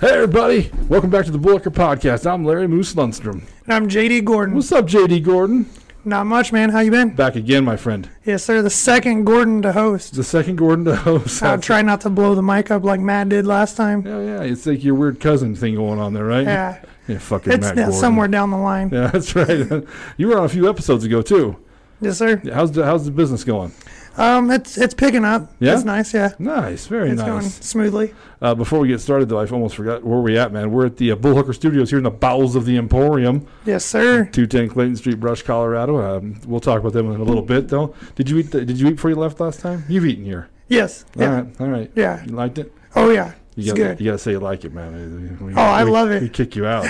Hey everybody, welcome back to the Bullhucker Podcast. I'm Larry Moose Lundstrom. And I'm JD Gordon. What's up, JD Gordon? Not much, man. How you been? Back again, my friend. Yes, sir. The second Gordon to host. I'll try not to blow the mic up like Matt did last time. Oh, yeah. It's like your weird cousin thing going on there, right? Yeah. Yeah, fucking Matt Gordon. It's somewhere down the line. Yeah, that's right. You were on a few episodes ago, too. Yes, sir. How's the business going? It's picking up. Yeah? It's nice, yeah. Nice. Very nice. It's going smoothly. Before we get started, though, I almost forgot where we're at, man. We're at the Bullhucker studios here in the bowels of the Emporium. Yes, sir. 210 Clayton Street, Brush, Colorado. We'll talk about them in a little bit, though. Did you eat before you left last time? You've eaten here. Yes. All right. Yeah. You liked it? Oh, yeah. You gotta say you like it, man. I love it. We kick you out.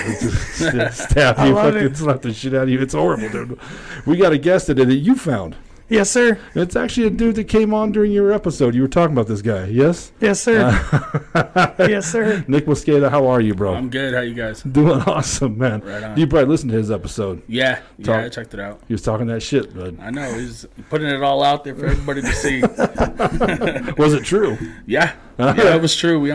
Stab you. Fucking slap the shit out of you. It's horrible, dude. We got a guest today that you found. Yes, sir. It's actually a dude that came on during your episode. You were talking about this guy, yes? Yes, sir. Yes, sir. Nick Mosqueda, how are you, bro? I'm good. How you guys? Doing awesome, man. Right on. You probably listened to his episode. Yeah. Yeah, I checked it out. He was talking that shit, bud. I know. He's putting it all out there for everybody to see. Was it true? Yeah. Yeah, it was true. It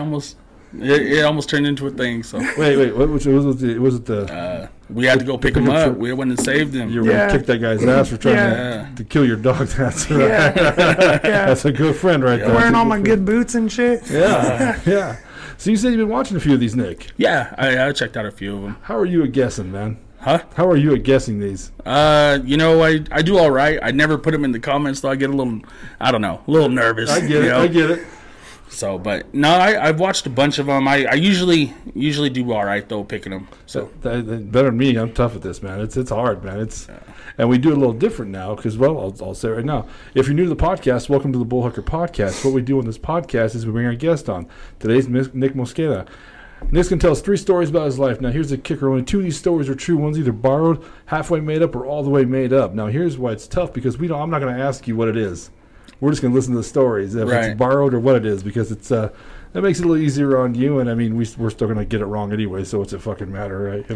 almost turned into a thing. So wait. What was it? We had to go pick him up. We went and saved him. You were going to kick that guy's ass for trying to kill your dog. That's right. Yeah. That's a good friend right there. Wearing all my good boots and shit. Yeah. Yeah. So you said you've been watching a few of these, Nick. Yeah, I checked out a few of them. How are you at guessing, man? Huh? How are you at guessing these? I do all right. I never put them in the comments, though. I get a little nervous. I get it. So, but no, I've watched a bunch of them. I usually do all right though picking them. So better than me. I'm tough at this, man. It's hard, man. And we do it a little different now because, well, I'll say it right now. If you're new to the podcast, welcome to the Bullhucker Podcast. What we do on this podcast is we bring our guest on. Today's Nick Mosqueda. Nick's going to tell us 3 stories about his life. Now, here's the kicker. Only 2 of these stories are true. One's either borrowed, halfway made up, or all the way made up. Now, here's why it's tough, because I'm not going to ask you what it is. We're just going to listen to the stories, if it's borrowed or what it is, because it's that makes it a little easier on you. And, I mean, we're still going to get it wrong anyway, so it's a fucking matter, right? You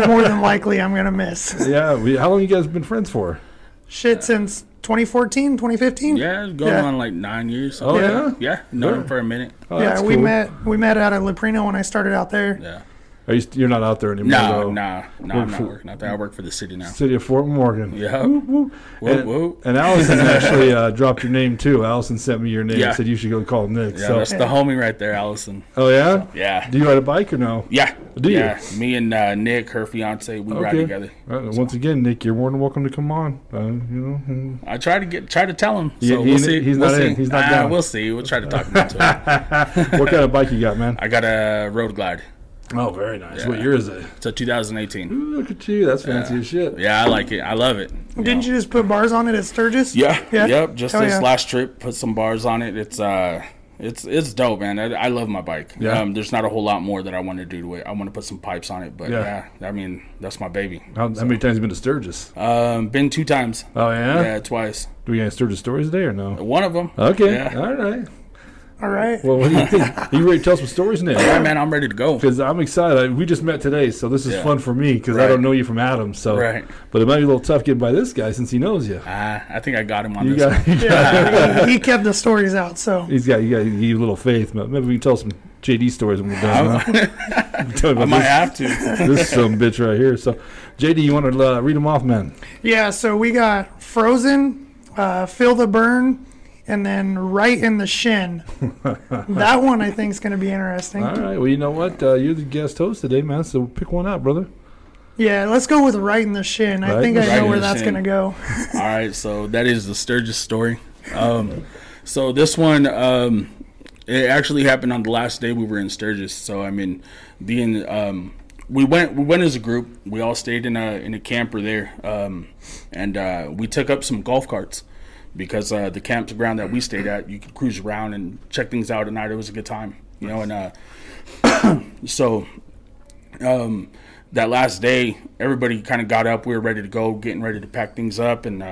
know? More than likely I'm going to miss. Yeah. How long you guys been friends for? Shit, since 2014, 2015. Yeah, it's going on like 9 years. Oh, yeah? Yeah, known him for a minute. Oh, yeah, cool. We met out at Leprino when I started out there. Yeah. You're not out there anymore, though. No, I'm not working out there. I work for the city now. City of Fort Morgan. Yeah. And Allison actually dropped your name, too. Allison sent me your name and said you should go call Nick. Yeah, so that's the homie right there, Allison. Oh, yeah? So, yeah. Do you ride a bike or no? Yeah. Do you? Yeah. Me and Nick, her fiance, we ride together. Right. So. Once again, Nick, you're more than welcome to come on. I try to tell him. So we'll see. He's not down. We'll see. We'll try to talk him into it. What kind of bike you got, man? I got a Road Glide. Oh, very nice. Yeah. What year is it? It's a 2018. Ooh, look at you. That's fancy as shit. Yeah, I like it. I love it. Didn't you just put bars on it at Sturgis? Yeah. Yep. Just this last trip, put some bars on it. It's dope, man. I love my bike. Yeah. There's not a whole lot more that I want to do to it. I want to put some pipes on it, but I mean, that's my baby. How many times have you been to Sturgis? Been 2 times. Oh, yeah? Yeah, twice. Do we got any Sturgis stories today or no? One of them. Okay. Yeah. All right. Well, what do you think? Are you ready to tell some stories now? Yeah, man, I'm ready to go. Because I'm excited. We just met today, so this is fun for me because I don't know you from Adam. So, but it might be a little tough getting by this guy since he knows you. I think I got him on this one. He kept the stories out, so you got a little faith. But maybe we can tell some JD stories when we're done. I might have to. This is some bitch right here. So, JD, you want to read them off, man? Yeah. So we got Frozen, Feel the Burn. And then Right in the Shin. That one I think is going to be interesting. All right. Well, you know what? You're the guest host today, man. So pick one out, brother. Yeah, let's go with Right in the Shin. I think I know where that's going to go. All right. So that is the Sturgis story. So this one, it actually happened on the last day we were in Sturgis. So I mean, we went as a group. We all stayed in a camper there, and we took up some golf carts. Because the campground that we stayed at, you could cruise around and check things out at night. It was a good time, you know. And so that last day, everybody kind of got up. We were ready to go, getting ready to pack things up, and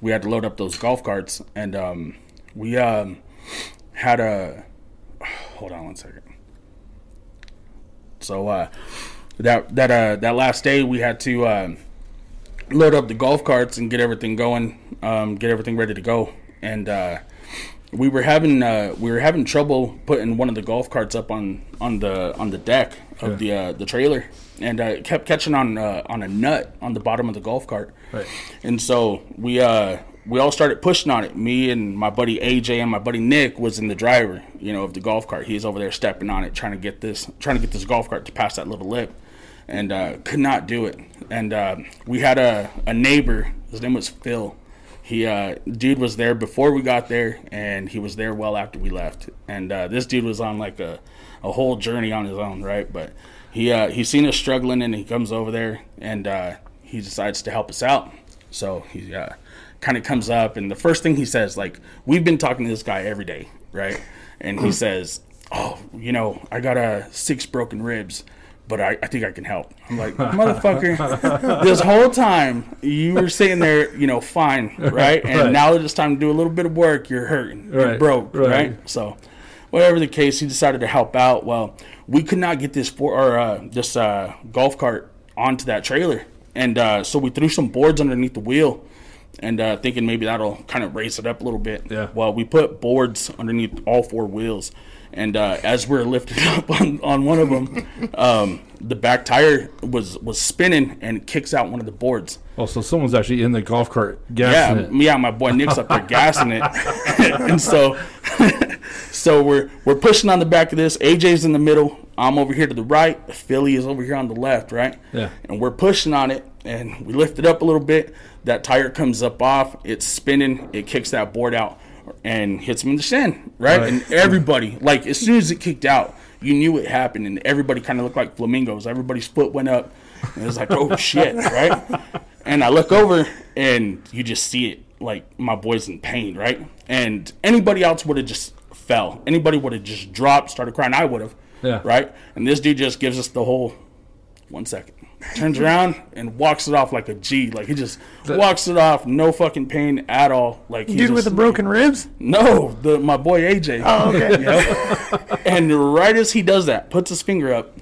we had to load up those golf carts. And we had a hold on one second. So that last day, we had to load up the golf carts and get everything going. Get everything ready to go, and we were having trouble putting one of the golf carts up on the deck of the trailer, and it kept catching on a nut on the bottom of the golf cart. Right. And so we all started pushing on it. Me and my buddy AJ and my buddy Nick was in the driver, of the golf cart. He's over there stepping on it, trying to get this golf cart to pass that little lip, and could not do it. And we had a neighbor. His name was Phil. He dude was there before we got there, and he was there well after we left. And this dude was on like a whole journey on his own, right? But he seen us struggling, and he comes over there, and he decides to help us out. So he kind of comes up, and the first thing he says, like, we've been talking to this guy every day, right? And he says, "Oh, I got 6 broken ribs, but I think I can help." I'm like, motherfucker, this whole time you were sitting there, fine, right? And right. Now that it's time to do a little bit of work, you're hurting, right. You're broke, right? So whatever the case, he decided to help out. Well, we could not get this golf cart onto that trailer. And so we threw some boards underneath the wheel, and thinking maybe that'll kind of raise it up a little bit. Yeah. Well, we put boards underneath all 4 wheels. And as we're lifted up on one of them, the back tire was spinning and kicks out one of the boards. Oh, so someone's actually in the golf cart gassing it. Yeah, my boy Nick's up there gassing it. And so we're pushing on the back of this. AJ's in the middle. I'm over here to the right. Philly is over here on the left, right? Yeah. And we're pushing on it, and we lift it up a little bit. That tire comes up off. It's spinning. It kicks that board out and hits him in the shin, right? And everybody, like, as soon as it kicked out, you knew it happened, and everybody kind of looked like flamingos. Everybody's foot went up, and it was like, oh, shit, right? And I look over, and you just see it, like, my boy's in pain, right? And anybody else would have just fell. Anybody would have just dropped, started crying. I would have, right? And this dude just gives us the whole 1 second. Turns around and walks it off like a G. Like, he just walks it off, no fucking pain at all. Like, dude with the broken ribs? No, my boy AJ. Oh, okay. And right as he does that, puts his finger up,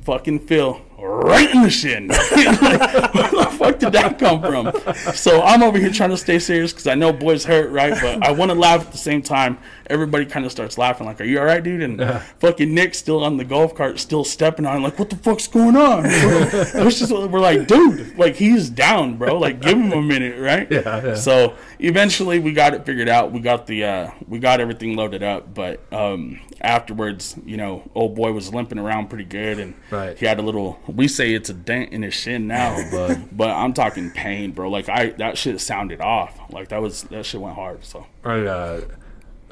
fucking Phil, right in the shin. Like, where the fuck did that come from? So I'm over here trying to stay serious because I know boys hurt, right? But I want to laugh at the same time. Everybody kind of starts laughing, like, "Are you all right, dude?" And fucking Nick's still on the golf cart, still stepping on it, like, "What the fuck's going on?" We're like, "Dude, like, he's down, bro. Like, give him a minute, right?" Yeah. So eventually, we got it figured out. We got we got everything loaded up, but afterwards, old boy was limping around pretty good, and he had a little. We say it's a dent in his shin now, but I'm talking pain, bro. Like, that shit sounded off. Like, that shit went hard. So.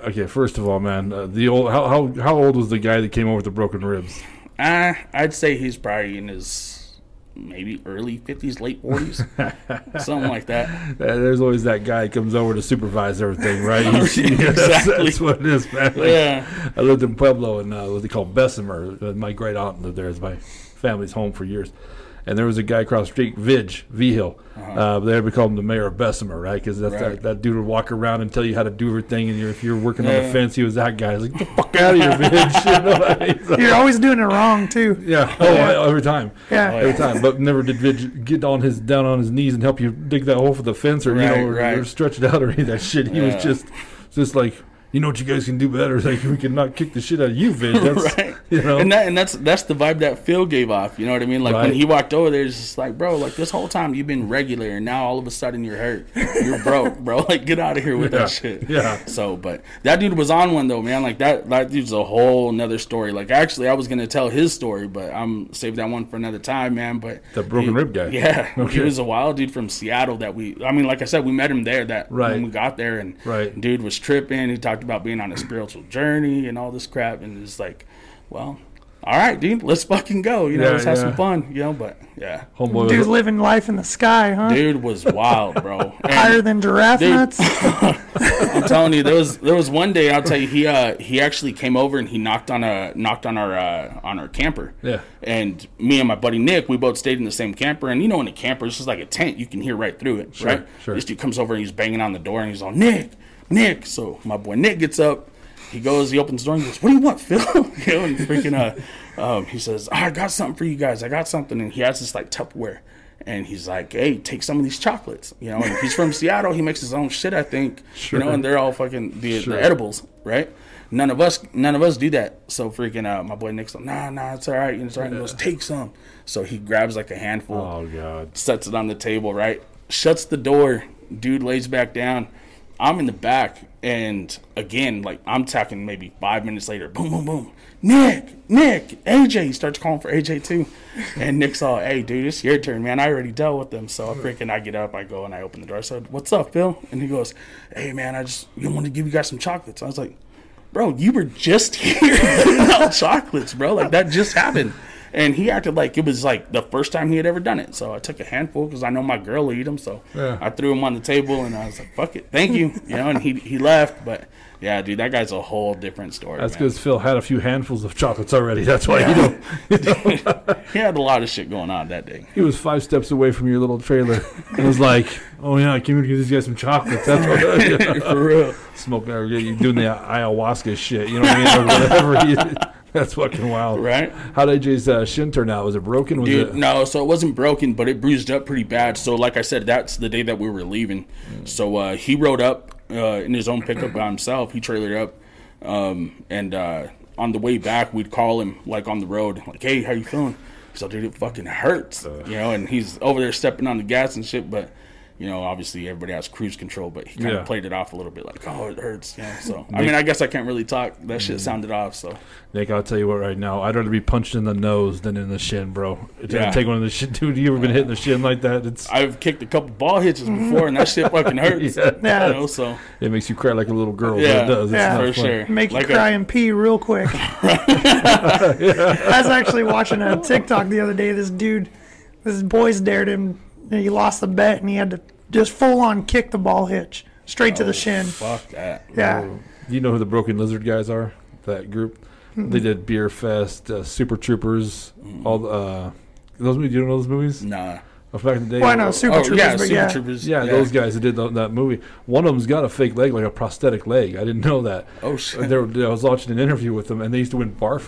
Okay. First of all, man, the old how old was the guy that came over with the broken ribs? I'd say he's probably in his maybe early 50s, late 40s, something like that. There's always that guy that comes over to supervise everything, right? Exactly. That's what it is, man. Like, I lived in Pueblo in what they call Bessemer. My great aunt lived there. It's my family's home for years, and there was a guy across the street, Vidge, V-Hill. They had to call him the mayor of Bessemer, right? Because that dude would walk around and tell you how to do everything, and if you're working on the fence, he was that guy. He's like, "Get the fuck out of here, Vidge!" You're always doing it wrong too. Yeah. Oh, every time. Yeah. Every time. But never did Vidge get down on his knees and help you dig that hole for the fence, or or stretch it out, or any of that shit. He was just like, "You know what you guys can do better? It's like, we can not kick the shit out of you, Vin." That's, And that's the vibe that Phil gave off. You know what I mean? Like, when he walked over there, it's just like, bro, like, this whole time you've been regular, and now all of a sudden you're hurt. You're broke, bro. Like, get out of here with that shit. Yeah. So, but that dude was on one, though, man. Like, that dude's a whole nother story. Like, actually, I was going to tell his story, but I'm save that one for another time, man. But the broken rib guy. Yeah. Okay. He was a wild dude from Seattle that like I said, we met him there when we got there, and dude was tripping. He talked about being on a spiritual journey and all this crap, and it's like, well, all right, dude, let's fucking go, let's have some fun, but homeboy, dude, living life in the sky, huh? Dude was wild, bro. Higher than giraffe nuts. I'm telling you, there was one day, I'll tell you, he actually came over and he knocked on our camper, and me and my buddy Nick, we both stayed in the same camper, and in a camper it's just like a tent, you can hear right through it, this dude comes over and he's banging on the door, and he's all, Nick. So my boy Nick gets up. He goes, he opens the door and goes, "What do you want, Phil?" And freaking, he says, "I got something for you guys. I got something." And he has this like Tupperware. And he's like, hey, take some of these chocolates. You know, and he's from Seattle. He makes his own shit, I think. Sure. You know, and they're all fucking the edibles, right? None of us do that. So freaking my boy Nick's like, nah, it's all right. And it's all right. He goes, take some. So he grabs like a handful. Oh, God. Sets it on the table, right? Shuts the door. Dude lays back down. I'm in the back. And again, like I'm talking maybe 5 minutes later, boom, boom, boom. Nick, AJ. He starts calling for AJ too. And Nick's all, hey, dude, it's your turn, man. I already dealt with them. So I get up, I go, and I open the door. I said, what's up, Phil? And he goes, hey, man, I want to give you guys some chocolates. I was like, bro, you were just here without chocolates, bro. Like, that just happened. And he acted like it was, like, the first time he had ever done it. So I took a handful because I know my girl will eat them. So I threw them on the table, and I was like, fuck it. Thank you. You know, and he left. But, yeah, dude, that guy's a whole different story. That's because Phil had a few handfuls of chocolates already. That's why he don't. He had a lot of shit going on that day. He was 5 steps away from your little trailer and was like, oh, yeah, I came to give these guys some chocolates. That's what for real. Smoking, you're doing the ayahuasca shit. You know what I mean? Or whatever That's fucking wild. Right? How did AJ's shin turn out? Was it broken? No, so it wasn't broken, but it bruised up pretty bad. So, like I said, that's the day that we were leaving. Mm. So, he rode up in his own pickup by himself. He trailered up. And on the way back, we'd call him, like, on the road. Like, hey, how you feeling? He's like, dude, it fucking hurts. You know, and he's over there stepping on the gas and shit, but... You know, obviously everybody has cruise control, but he kind of played it off a little bit, like, oh, it hurts. You know, so, Nick, I mean, I guess I can't really talk. That shit sounded off, so. Nick, I'll tell you what right now. I'd rather be punched in the nose than in the shin, bro. It's going to take one in the shin. Dude, you ever been hitting the shin like that? I've kicked a couple ball hitches before, and that shit fucking hurts. You know, so. It makes you cry like a little girl. Yeah, it does. Yeah, for sure. Make you cry and pee real quick. I was actually watching a TikTok the other day. This boys dared him. And he lost the bet, and he had to just full-on kick the ball hitch straight to the shin. Fuck that. Yeah. You know who the Broken Lizard guys are, that group? Mm-hmm. They did Beer Fest, Super Troopers, all the those movies. You know those movies? Nah. Back in the day, well, I know Super Troopers. Yeah, Super Troopers. Yeah, those guys that did that movie. One of them's got a fake leg, like a prosthetic leg. I didn't know that. Oh shit! I was watching an interview with them, and they used to win bar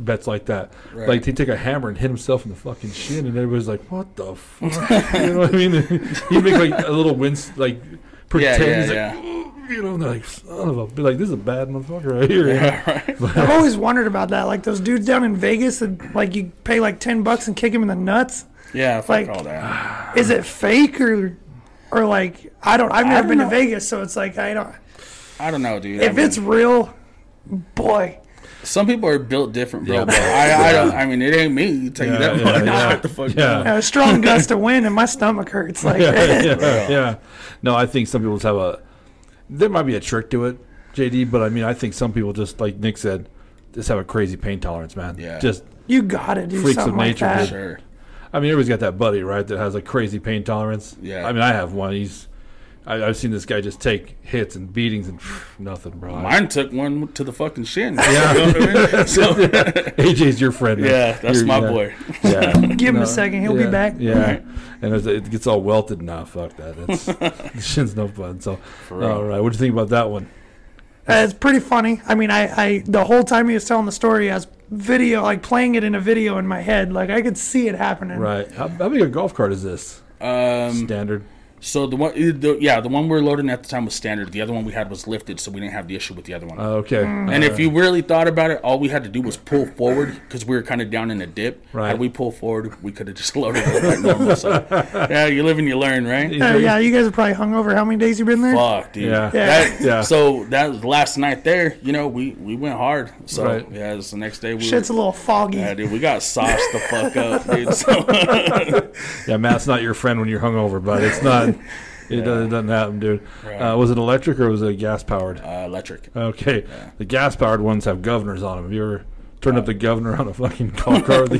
bets like that. Right. Like he'd take a hammer and hit himself in the fucking shin, and everybody's like, "What the fuck?" You know what I mean? He'd make like a little wince, like pretend. You know, they're like, son of a, like, this is a bad motherfucker right here. Yeah, right. I've always wondered about that. Like those dudes down in Vegas, that, like, you pay like $10 and kick him in the nuts. Yeah, fuck, like, all that. Is it fake or like, I've never been to Vegas, so it's like I don't know, dude. If it's real, boy. Some people are built different, bro. Yeah. But I don't. I mean, it ain't me. You tell you that much. What the fuck? Yeah. I have a strong gust to win, and my stomach hurts. Like, No, I think some people have there might be a trick to it, JD. But I mean, I think some people just, like Nick said, just have a crazy pain tolerance, man. Yeah. Just you gotta do freaks something of nature, like that. Sure. I mean, everybody's got that buddy, right, that has a crazy pain tolerance. Yeah. I mean, I have one. I've seen this guy just take hits and beatings and nothing, bro. Mine took one to the fucking shin. Yeah. You know what I mean? AJ's your friend. Man. Yeah, that's my boy. Yeah. Give him a second. He'll be back. Yeah. Right. And it gets all welted. Nah, fuck that. The shin's no fun. So, all right. What do you think about that one? It's pretty funny. I mean, I the whole time he was telling the story, I was video, like, playing it in a video in my head. Like, I could see it happening. Right. How big a golf cart is this? Standard. So the one we were loading at the time was standard. The other one we had was lifted, so we didn't have the issue with the other one. Okay. Mm. And if you really thought about it, all we had to do was pull forward because we were kind of down in a dip. Right. Had we pulled forward, we could have just loaded it like normal. So, yeah, you live and you learn, right? Yeah, you guys are probably hungover. How many days you been there? Fuck, dude. Yeah. So that was last night there. You know, we went hard. So yeah, it's the next day. Shit's a little foggy. Yeah, dude, we got sauced the fuck up, dude. So. Yeah, Matt's not your friend when you're hungover, but it's not. It doesn't happen, dude. Right. Was it electric or was it gas-powered? Electric. Okay. Yeah. The gas-powered ones have governors on them. Have you ever turned up the governor on a fucking golf cart?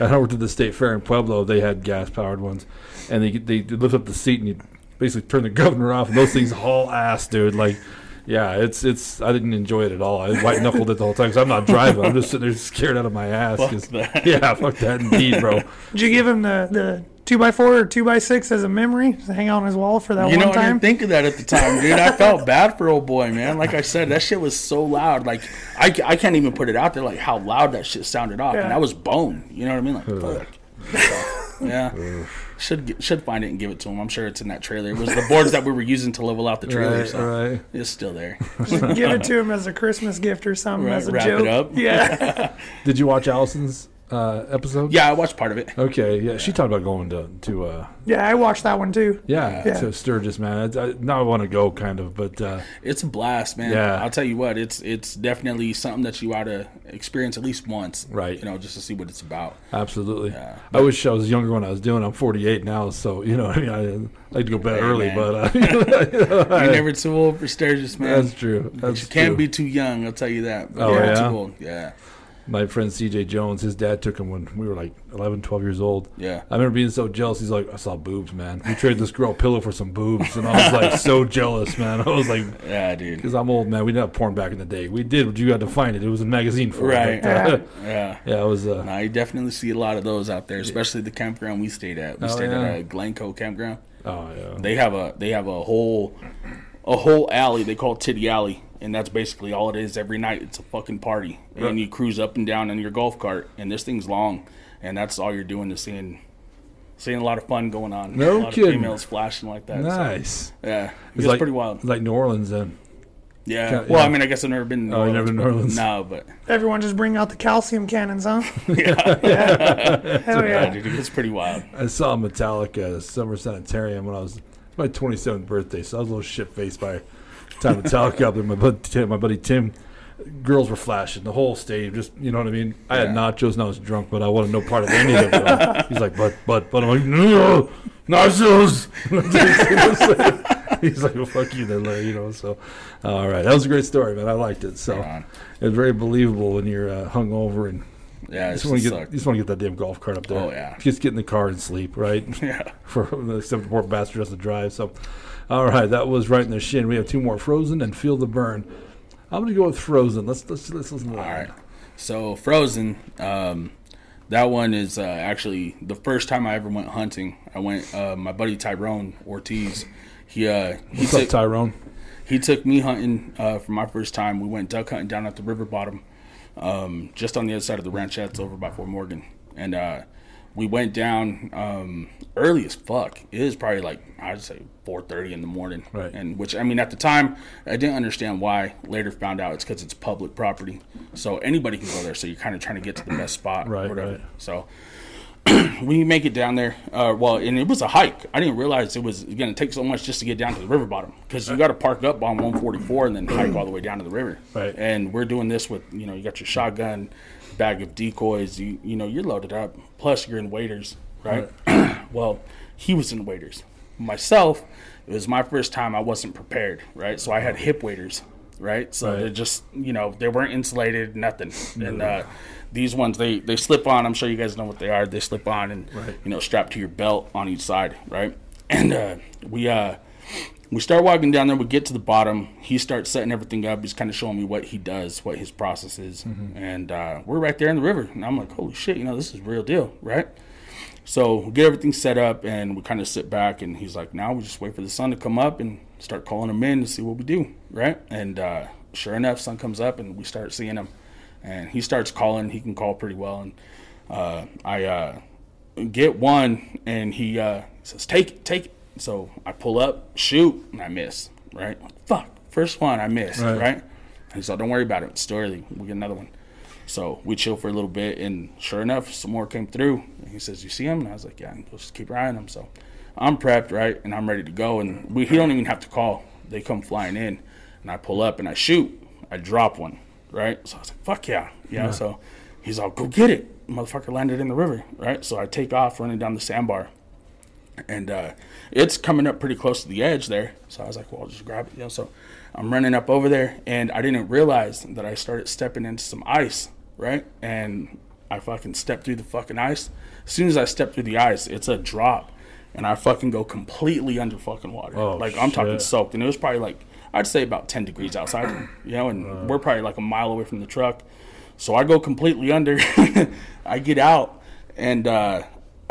I worked at the State Fair in Pueblo. They had gas-powered ones. And they lift up the seat and you basically turn the governor off. And those things haul ass, dude. Like, yeah, it's. I didn't enjoy it at all. I white-knuckled it the whole time because I'm not driving. I'm just sitting there scared out of my ass. Fuck that. Yeah, fuck that indeed, bro. Did you give him the 2x4 or 2x6 as a memory to hang on his wall for that one time? I didn't think of that at the time, dude. I felt bad for old boy, man. Like I said, that shit was so loud. Like, I can't even put it out there, like, how loud that shit sounded off. Yeah. And that was bone. You know what I mean? Like, fuck. Yeah. Should find it and give it to him. I'm sure it's in that trailer. It was the boards that we were using to level out the trailer. Right, so right. It's still there. Give it to him as a Christmas gift or something, right, as a wrap joke. It up. Yeah. Did you watch Allison's episode? Yeah, I watched part of it. Okay, yeah. She talked about going to yeah, I watched that one too. Yeah. To Sturgis, man. I now I want to go, kind of, but it's a blast, man. Yeah. I'll tell you what, it's definitely something that you ought to experience at least once, right? You know, just to see what it's about. Absolutely. Yeah. I wish I was younger when I was doing. I'm 48 now, so you know, I mean, I like to go bed early, man. But you're never too old for Sturgis, man. That's true. That's you can't be too young. I'll tell you that. But yeah. Too old. Yeah. My friend CJ Jones, his dad took him when we were like 11, 12 years old. Yeah. I remember being so jealous. He's like, I saw boobs, man. We traded this girl pillow for some boobs. And I was like, so jealous, man. I was like, yeah, dude. Because I'm old, man. We didn't have porn back in the day. We did, but you had to find it. It was a magazine for right. Yeah. Yeah, it was. No, you definitely see a lot of those out there, especially the campground we stayed at. We stayed at a Glencoe campground. Oh, yeah. They have a whole alley. They call it Titty Alley. And that's basically all it is. Every night, it's a fucking party. And right. You cruise up and down in your golf cart, and this thing's long. And that's all you're doing is seeing a lot of fun going on. No kidding. A lot of females flashing like that. Nice. So, yeah. It's like, pretty wild. Like New Orleans, then. Yeah. Well, I mean, I guess I've never been to New Orleans. Never been to New Orleans? No, but. Everyone just bring out the calcium cannons, huh? yeah. Hell yeah. Dude, it's pretty wild. I saw Metallica, Summer Sanitarium, when I was my 27th birthday, so I was a little shit-faced by time to talk up, and my buddy Tim, girls were flashing the whole stage. Just, you know what I mean? I had nachos and I was drunk, but I wanted no part of any of it. He's like, but I'm like, no, nachos. He's like, well, fuck you then, you know. So, all right, that was a great story, man. I liked it. So it was very believable when you're hungover and you just want to get that damn golf cart up there. Oh yeah, just get in the car and sleep, right? Yeah, except the poor bastard has to drive. So. All right, that was right in the shin. We have two more, Frozen and Feel the Burn. I'm going to go with Frozen. Let's listen to that. All right. So Frozen, that one is actually the first time I ever went hunting. I went, my buddy Tyrone Ortiz. What's up, Tyrone? He took me hunting for my first time. We went duck hunting down at the river bottom, just on the other side of the ranch that's over by Fort Morgan. And we went down early as fuck. It is probably like, I'd say 4:30 in the morning. Right. And which, I mean, at the time, I didn't understand why. Later found out it's because it's public property. So anybody can go there. So you're kind of trying to get to the best spot. Right, or whatever. Right. So we make it down there. And it was a hike. I didn't realize it was going to take so much just to get down to the river bottom. Because you got to park up on 144 and then hike all the way down to the river. Right. And we're doing this with, you know, you got your shotgun, bag of decoys, you know, you're loaded up, plus you're in waders, right? Well, he was in waders. Myself, it was my first time. I wasn't prepared, right? So I had hip waders, right? So They just, you know, they weren't insulated, nothing. And these ones, they slip on. I'm sure you guys know what they are. They slip on and, you know, strapped to your belt on each side, right? And we start walking down there. We get to the bottom. He starts setting everything up. He's kind of showing me what he does, what his process is. Mm-hmm. And we're right there in the river. And I'm like, holy shit, you know, this is real deal, right? So we get everything set up, and we kind of sit back. And he's like, now we just wait for the sun to come up and start calling him in to see what we do, right? And sure enough, sun comes up, and we start seeing him. And he starts calling. He can call pretty well. And I get one, and he says, take it. So I pull up, shoot, and I miss, right? Fuck, first one I missed, right? And he's like, don't worry about it. It's still early. We'll get another one. So we chill for a little bit, and sure enough, some more came through. And he says, you see him? And I was like, yeah, let's just keep eyeing him. So I'm prepped, right, and I'm ready to go. And he don't even have to call. They come flying in, and I pull up, and I shoot. I drop one, right? So I was like, fuck yeah. Yeah, so he's all, go get it. Motherfucker landed in the river, right? So I take off running down the sandbar. And it's coming up pretty close to the edge there. So I was like, well, I'll just grab it. You know, so I'm running up over there, and I didn't realize that I started stepping into some ice, right? And I fucking stepped through the fucking ice. As soon as I stepped through the ice, it's a drop, and I fucking go completely under fucking water. Oh, like, I'm talking soaked. And it was probably like, I'd say about 10 degrees outside, you know, and we're probably like a mile away from the truck. So I go completely under. I get out, and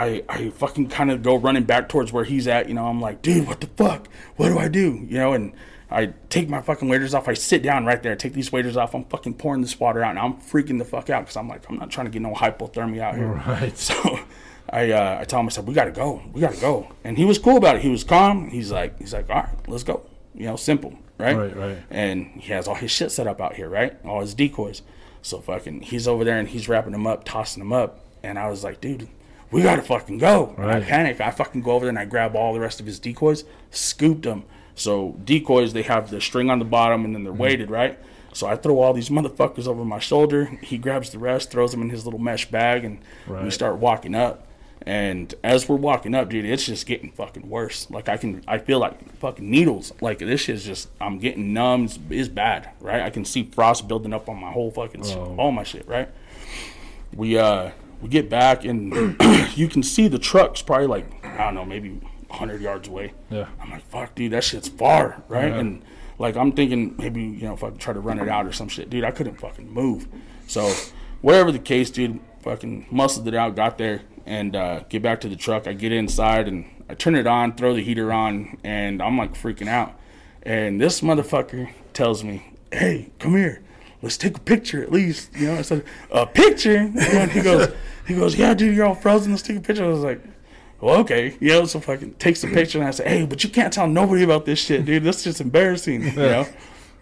I fucking kind of go running back towards where he's at. You know, I'm like, dude, what the fuck? What do I do? You know, and I take my fucking waders off. I sit down right there. I take these waders off. I'm fucking pouring this water out, and I'm freaking the fuck out because I'm like, I'm not trying to get no hypothermia out here. Right. So I told myself, we gotta go, and he was cool about it. He was calm. He's like, all right, let's go. You know, simple, right? Right. And he has all his shit set up out here, right? All his decoys. So fucking, he's over there and he's wrapping them up, tossing them up, and I was like, dude, we gotta fucking go. Right. I panic. I fucking go over there and I grab all the rest of his decoys, scooped them. So decoys, they have the string on the bottom and then they're weighted, right? So I throw all these motherfuckers over my shoulder. He grabs the rest, throws them in his little mesh bag, and we start walking up. And as we're walking up, dude, it's just getting fucking worse. Like I feel like fucking needles. Like this shit's just, I'm getting numb. It's bad, right? I can see frost building up on my whole fucking, all my shit, right? We get back, and you can see the truck's probably like, I don't know, maybe 100 yards away. Yeah. I'm like, fuck, dude, that shit's far, right? Yeah. And like I'm thinking maybe, you know, if I try to run it out or some shit, dude, I couldn't fucking move. So whatever the case, dude, fucking muscled it out, got there. And get back to the truck. I get inside and I turn it on, throw the heater on, and I'm like freaking out. And this motherfucker tells me, "Hey, come here. Let's take a picture at least." You know, I said, "A picture?" And he goes, "Yeah, dude, you're all frozen. Let's take a picture." I was like, "Well, okay." You know, so fucking takes the picture, and I said, "Hey, but you can't tell nobody about this shit, dude. This is just embarrassing." You know.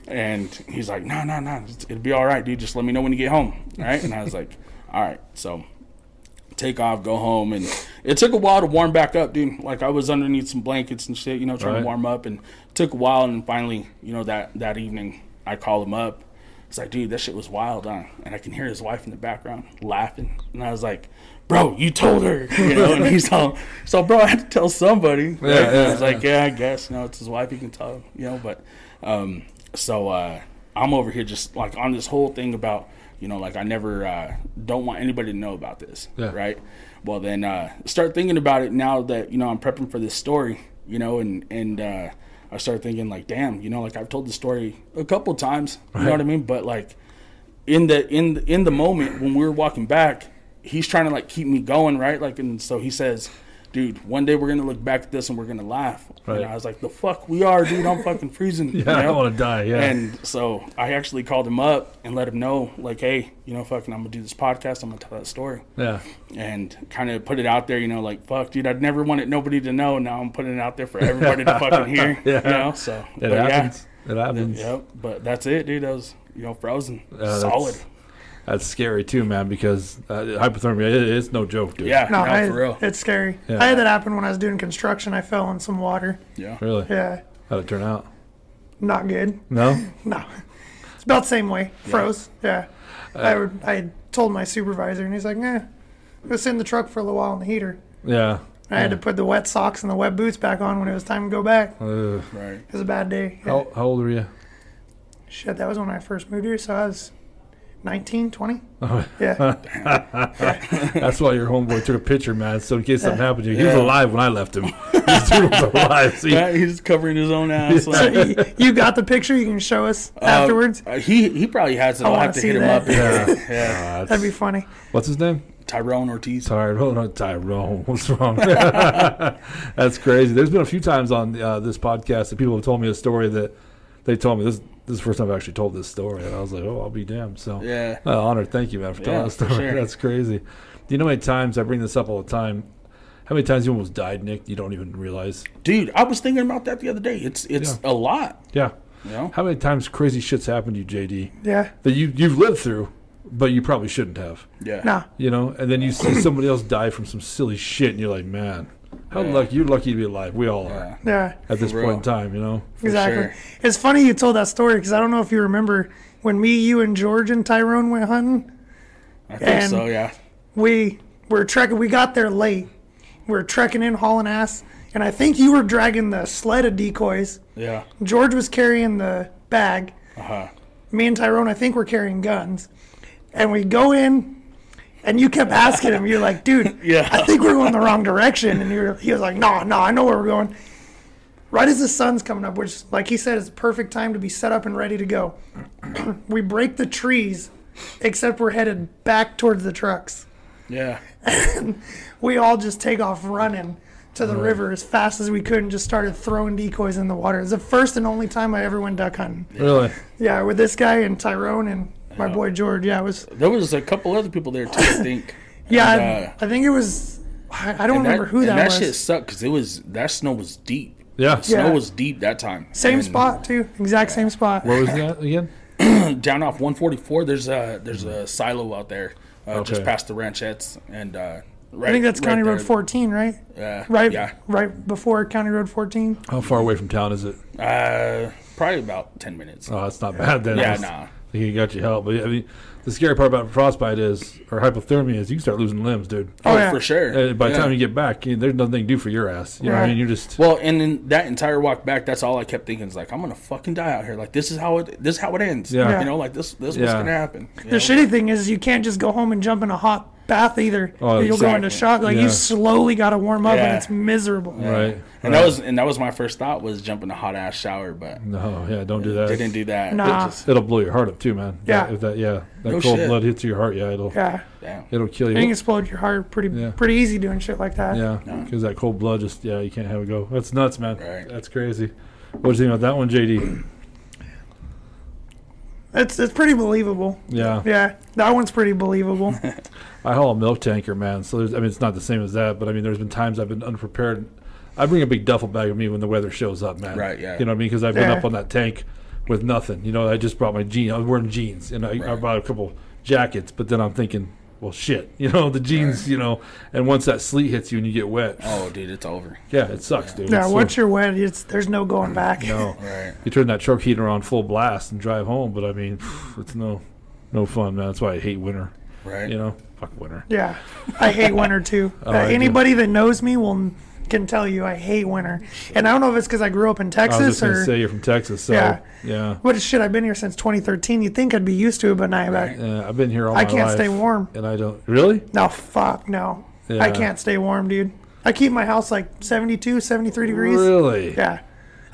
And he's like, No. It'll be all right, dude. Just let me know when you get home, all right? And I was like, "All right." So. Take off, go home, and it took a while to warm back up, dude. Like I was underneath some blankets and shit, you know, trying to warm up, and it took a while, and finally, you know, that evening I called him up. It's like, dude, that shit was wild, huh? And I can hear his wife in the background laughing, and I was like, bro, you told her, you know? And he's all, so bro, I had to tell somebody. Yeah, right? Yeah. He's like, yeah, I guess, you know, it's his wife, you can tell him, you know. But so I'm over here just like on this whole thing about, you know, like I never don't want anybody to know about this, right? Well, then start thinking about it now that, you know, I'm prepping for this story, you know, and I started thinking like, damn, you know, like I've told the story a couple times, you know what I mean? But like in the moment when we were walking back, he's trying to like keep me going, right? Like, and so he says, dude, one day we're going to look back at this and we're going to laugh. Right. And I was like, the fuck we are, dude. I'm fucking freezing. Yeah, you know? I don't want to die, yeah. And so I actually called him up and let him know, like, hey, you know, fucking I'm going to do this podcast. I'm going to tell that story. Yeah. And kind of put it out there, you know, like, fuck, dude, I'd never wanted nobody to know. Now I'm putting it out there for everybody to fucking hear, you know? So, it happens. Yeah. It happens. Yep. But that's it, dude. That was, you know, frozen. Solid. That's scary too, man, because hypothermia, it's no joke, dude. Yeah, no, for real. It's scary. Yeah. I had that happen when I was doing construction. I fell in some water. Yeah. Really? Yeah. How'd it turn out? Not good. No? No. It's about the same way. Froze. Yeah. I told my supervisor, and he's like, nah, go sit in the truck for a little while in the heater. Yeah. I had to put the wet socks and the wet boots back on when it was time to go back. Right. It was a bad day. Yeah. How old were you? Shit, that was when I first moved here, so I was... 19, 20? Oh. Yeah. That's why your homeboy took a picture, man, so in case something happened to you. He was alive when I left him. He was alive. See? Right, he's covering his own ass. Like. So you got the picture? You can show us afterwards? He probably has it. I'll have to hit him up. Yeah. That'd be funny. What's his name? Tyrone Ortiz. Tyrone. What's wrong? That's crazy. There's been a few times on this podcast that people have told me a story that they told me this is the first time I've actually told this story, and I was like, oh, I'll be damned. So, honored. Thank you, man, for telling that story. Sure. That's crazy. Do you know how many times I bring this up all the time? How many times you almost died, Nick? You don't even realize. Dude, I was thinking about that the other day. It's a lot. Yeah. You know? How many times crazy shit's happened to you, JD? Yeah. That you've lived through, but you probably shouldn't have. Yeah. No. You know, and then you see somebody else die from some silly shit, and you're like, man. You're lucky to be alive. We all are. Yeah. At this point in time, you know. Exactly. Sure. It's funny you told that story because I don't know if you remember when me, you, and George and Tyrone went hunting. I think so, yeah. We were trekking. We got there late. We were trekking in, hauling ass. And I think you were dragging the sled of decoys. Yeah. George was carrying the bag. Uh-huh. Me and Tyrone, I think, were carrying guns. And we go in. And you kept asking him, you're like, dude, I think we're going the wrong direction. And he was like, no, I know where we're going. Right as the sun's coming up, which, like he said, is the perfect time to be set up and ready to go. We break the trees, except we're headed back towards the trucks. Yeah. And we all just take off running to the river as fast as we could and just started throwing decoys in the water. It was the first and only time I ever went duck hunting. Really? Yeah, with this guy and Tyrone and... my boy George, it was. There was a couple other people there too, I think. I think it was. I don't remember who that was. That shit sucked because that snow was deep. Yeah. Snow was deep that time. Same spot, too. Exact same spot. Where was that again? Down off 144. There's a silo out there just past the ranchettes. And I think that's County Road 14, right? Yeah. Right before County Road 14. How far away from town is it? Probably about 10 minutes. Oh, that's not bad then. Yeah, nah. He got you help. But, I mean, the scary part about frostbite is, or hypothermia is, you can start losing limbs, dude. Oh, yeah. For sure. And by the time you get back, there's nothing to do for your ass. You know what I mean? You just... Well, and then that entire walk back, that's all I kept thinking is, like, I'm going to fucking die out here. Like, this is how it ends. Yeah. You know, like, this was going to happen. The shitty thing is you can't just go home and jump in a hot bath either. Oh, you'll go into shock. Like you slowly got to warm up, and it's miserable. Yeah. Right. And that was my first thought was jumping a hot ass shower, but no, don't do that. They didn't do that. Nah. It'll blow your heart up too, man. Yeah. That cold blood hits your heart. Yeah. It'll kill you. It can explode your heart pretty easy doing shit like that. Yeah. Because that cold blood just you can't have a go. That's nuts, man. Right. That's crazy. What do you think about that one, JD? It's pretty believable. Yeah. Yeah. That one's pretty believable. I haul a milk tanker, man. So, it's not the same as that, but, there's been times I've been unprepared. I bring a big duffel bag with me when the weather shows up, man. Right, yeah. You know what I mean? Because I've been up on that tank with nothing. You know, I just brought my jeans. I was wearing jeans, and I brought a couple jackets, but then I'm thinking, well, shit. You know, the jeans, and once that sleet hits you and you get wet. Oh, dude, it's over. Yeah, it sucks, dude. Yeah, once you're wet, there's no going back. No. Right. You turn that truck heater on full blast and drive home, but, it's no fun, man. That's why I hate winter. Right. You know? Fuck winter. Yeah. I hate winter, too. Anybody that knows me can tell you I hate winter. And I don't know if it's because I grew up in Texas. I was just going to say you're from Texas. So, yeah. What shit, I've been here since 2013. You'd think I'd be used to it, but now I've been here all my life. I can't stay warm. And I don't. Really? No, fuck no. Yeah. I can't stay warm, dude. I keep my house like 72, 73 degrees. Really? Yeah.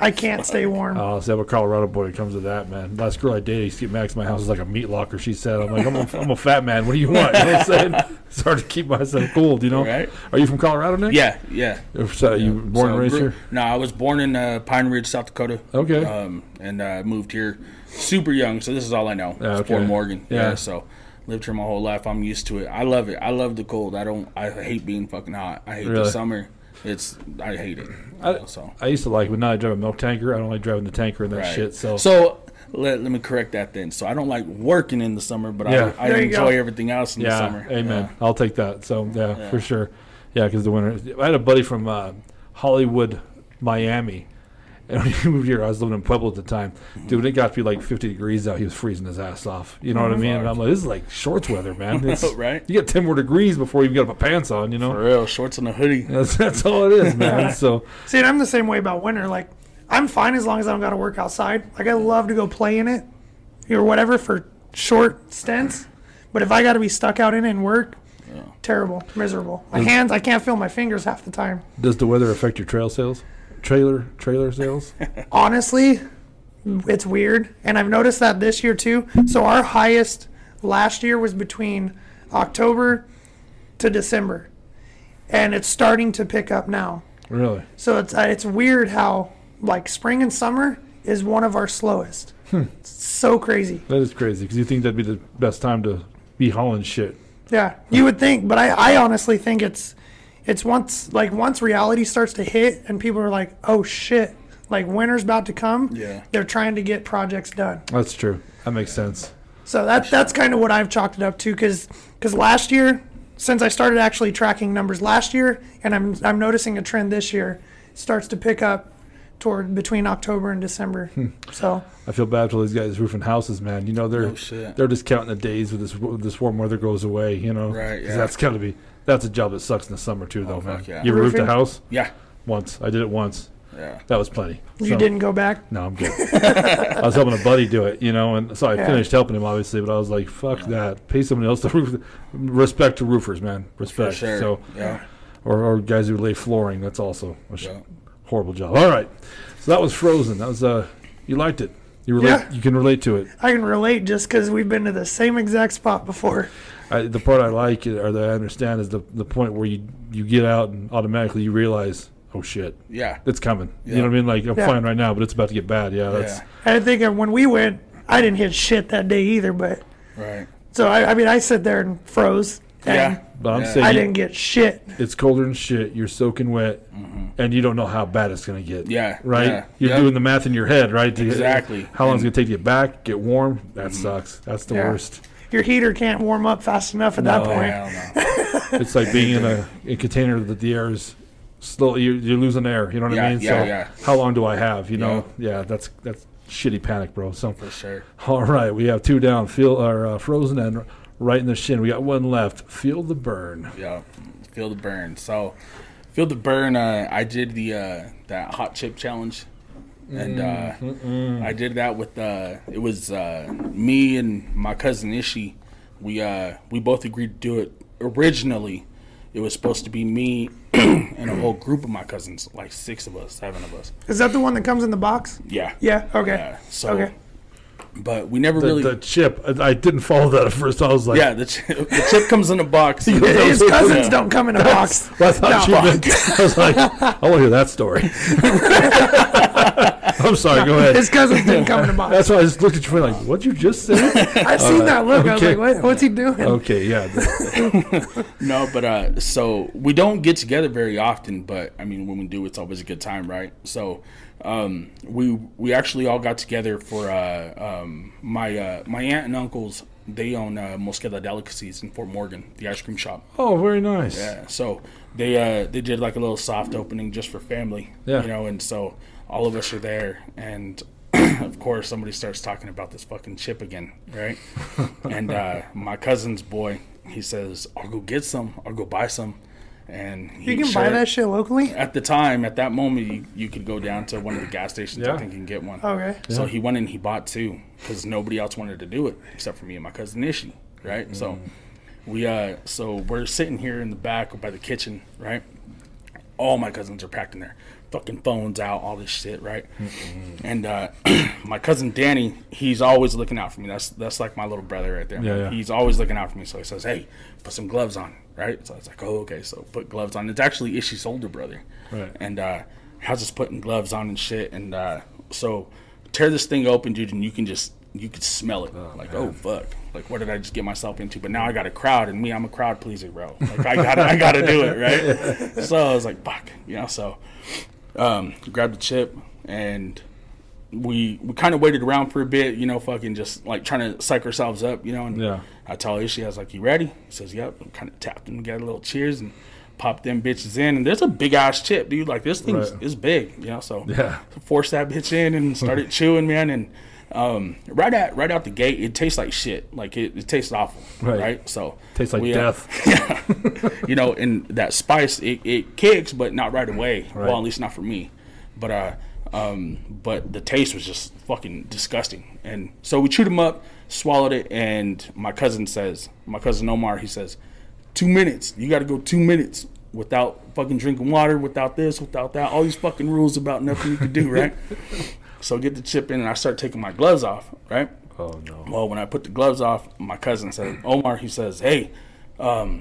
I can't stay warm. Oh, see, I'm a Colorado boy when it comes to that, man. Last girl I dated, used to get Max my house is like a meat locker, she said. I'm like, I'm a fat man. What do you want? You know what I'm saying? It's hard to keep myself cool, you know? Right. Are you from Colorado, Nick? Yeah. So you were born and raised here? No, I was born in Pine Ridge, South Dakota. Okay. And moved here super young, so this is all I know. It's Fort Morgan. Yeah, so... Lived here my whole life. I'm used to it. I love it. I love the cold. I hate being fucking hot. I hate the summer. I hate it. I used to like it, but now I drive a milk tanker. I don't like driving the tanker and that shit. So let me correct that then. So I don't like working in the summer, but I enjoy everything else in the summer. Amen. Yeah. I'll take that. So yeah, for sure. Yeah, because the winter. I had a buddy from Hollywood, Miami. And when he moved here, I was living in Pueblo at the time. Dude, when it got to be like 50 degrees out, he was freezing his ass off. You know what I mean? And I'm like, this is like shorts weather, man. Right? You get 10 more degrees before you even got to put pants on, you know? For real, shorts and a hoodie. That's all it is, man. So, see, and I'm the same way about winter. Like, I'm fine as long as I don't got to work outside. Like, I love to go play in it or whatever for short stints. But if I got to be stuck out in it and work, terrible, miserable. My hands, I can't feel my fingers half the time. Does the weather affect your trail sales? Trailer sales? Honestly, it's weird. And I've noticed that this year too. So our highest last year was between October to December. And it's starting to pick up now. Really? So it's weird how like spring and summer is one of our slowest. It's so crazy. That is crazy because you think that'd be the best time to be hauling shit. Yeah, you would think. But I honestly think it's once reality starts to hit and people are like, oh shit, like winter's about to come. Yeah, they're trying to get projects done. That's true. That makes sense. So that's kind of what I've chalked it up to, because last year, since I started actually tracking numbers last year, and I'm noticing a trend this year, it starts to pick up between October and December. So I feel bad for these guys roofing houses, man. You know, they're just counting the days when this warm weather goes away. You know, right? Yeah. That's gotta be. That's a job that sucks in the summer, too, though, man. Yeah. You ever roofed a house? Yeah. Once. I did it once. Yeah. That was plenty. You didn't go back? No, I'm good. I was helping a buddy do it, you know, and so I finished helping him, obviously, but I was like, fuck that. Pay somebody else to roof. Respect to roofers, man. Respect. For sure. So, or guys who lay flooring. That's also a horrible job. All right. So that was Frozen. That was, you liked it. You relate. Yeah. You can relate to it. I can relate just because we've been to the same exact spot before. The part I like, or that I understand, is the point where you get out and automatically you realize, oh shit, yeah, it's coming. Yeah. You know what I mean? Like I'm fine right now, but it's about to get bad. Yeah, that's. And I think when we went, I didn't hit shit that day either. But right. So I mean, I sit there and froze. Yeah. But I'm saying I didn't get shit. It's colder than shit. You're soaking wet, and you don't know how bad it's going to get. Yeah. Right? Yeah. You're doing the math in your head, right? Exactly. How long it's going to take to get back, get warm? That sucks. That's the worst. Your heater can't warm up fast enough at that point. No. It's like being in a container that the air is slowly, you're losing air. You know what I mean? Yeah, so how long do I have? You know? Yeah, that's shitty panic, bro. So, for sure. All right, we have two down. Feel our frozen and right in the shin. We got one left. Feel the burn. Yeah, feel the burn. So, feel the burn. I did the that hot chip challenge, and I did that with it was me and my cousin Ishi. We both agreed to do it. Originally, it was supposed to be me and a whole group of my cousins, like 6 of us, 7 of us. Is that the one that comes in the box? Yeah. Yeah. Okay. Yeah. So. Okay. But we never really... The chip. I didn't follow that at first. I was like... Yeah, the chip comes in a box. His cousins don't come in a box. Well, I was like, I want to hear that story. I'm sorry, go ahead. His cousins didn't come in a box. That's why I just looked at you like, what'd you just say? I've seen that look. Okay. I was like, what's he doing? Okay, yeah. No, but so we don't get together very often, but I mean, when we do, it's always a good time, right? So... we actually all got together for my aunt and uncles. They own Mosqueda Delicacies in Fort Morgan, the ice cream shop. Oh, very nice. Yeah. So they did like a little soft opening just for family. Yeah. You know, and so all of us are there, and of course somebody starts talking about this fucking chip again, right? And my cousin's boy, he says, "I'll go get some. I'll go buy some." And you can buy that shit locally? At the time, at that moment, you could go down to one of the gas stations, I think, and get one. Okay. Yeah. So he went and he bought 2 because nobody else wanted to do it except for me and my cousin Ishi, right? Mm-hmm. So we're sitting here in the back by the kitchen, right? All my cousins are packed in there, fucking phones out, all this shit, right? Mm-hmm. And my cousin Danny, he's always looking out for me. That's like my little brother right there. Yeah, yeah. He's always looking out for me. So he says, "Hey, put some gloves on." Right? So I was like, oh, okay. So put gloves on. It's actually Ishi's older brother. Right. And how's us putting gloves on and shit. And so tear this thing open, dude, and you could smell it. Oh, like, man. Oh, fuck. Like, what did I just get myself into? But now I got a crowd, and me, I'm a crowd pleaser, bro. Like, I gotta do it, right? So I was like, fuck. You know, so grabbed the chip, and we kind of waited around for a bit, you know, fucking just, like, trying to psych ourselves up, you know. And yeah. I tell Ishi, I was like, "You ready?" He says, "Yep." I kind of tapped him, got a little cheers, and popped them bitches in. And there's a big-ass chip, dude. Like, this thing is big, you know. So forced that bitch in and started chewing, man. And right out the gate, it tastes like shit. Like, it tastes awful, right? So tastes like death. Yeah. You know, and that spice, it kicks, but not right away. Right. Well, at least not for me. But but the taste was just fucking disgusting. And so we chewed them up, swallowed it, and my cousin Omar, he says, 2 minutes. You got to go 2 minutes without fucking drinking water, without this, without that. All these fucking rules about nothing you could do, right? So get the chip in, and I start taking my gloves off, right? Oh, no. Well, when I put the gloves off, my cousin said, Omar, he says, "Hey, don't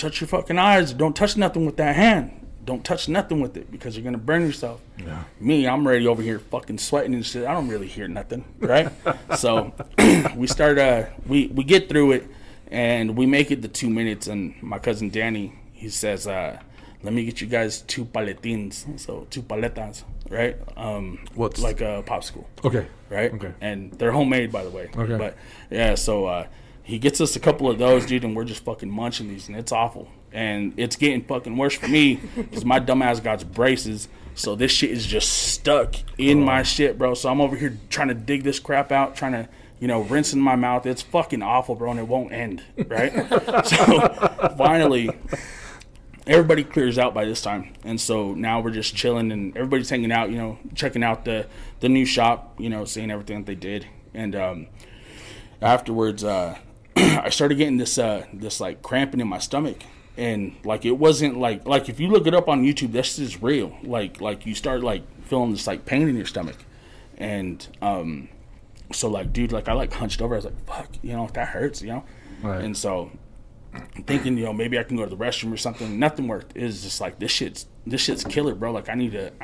touch your fucking eyes. Don't touch nothing with that hand. Don't touch nothing with it because you're going to burn yourself." Yeah. Me, I'm already over here fucking sweating and shit. I don't really hear nothing, right? So we start, we get through it, and we make it the 2 minutes. And my cousin Danny, he says, "Let me get you guys 2 paletines. So 2 paletas, right? What's like a popsicle. Okay. Right? Okay. And they're homemade, by the way. Okay. But, yeah, so he gets us a couple of those, dude, and we're just fucking munching these, and it's awful. And it's getting fucking worse for me because my dumbass got braces. So this shit is just stuck in my shit, bro. So I'm over here trying to dig this crap out, trying to, you know, rinse in my mouth. It's fucking awful, bro, and it won't end, right? So finally, everybody clears out by this time. And so now we're just chilling, and everybody's hanging out, you know, checking out the new shop, you know, seeing everything that they did. And afterwards, I started getting this like cramping in my stomach. And like, it wasn't like if you look it up on YouTube, this is real. Like you start like feeling this like pain in your stomach. And so like, dude, like I like hunched over. I was like, fuck, you know, if that hurts, you know. Right. And so I'm thinking, you know, maybe I can go to the restroom or something. Nothing worked. It was just like, this shit's killer, bro. Like I need help.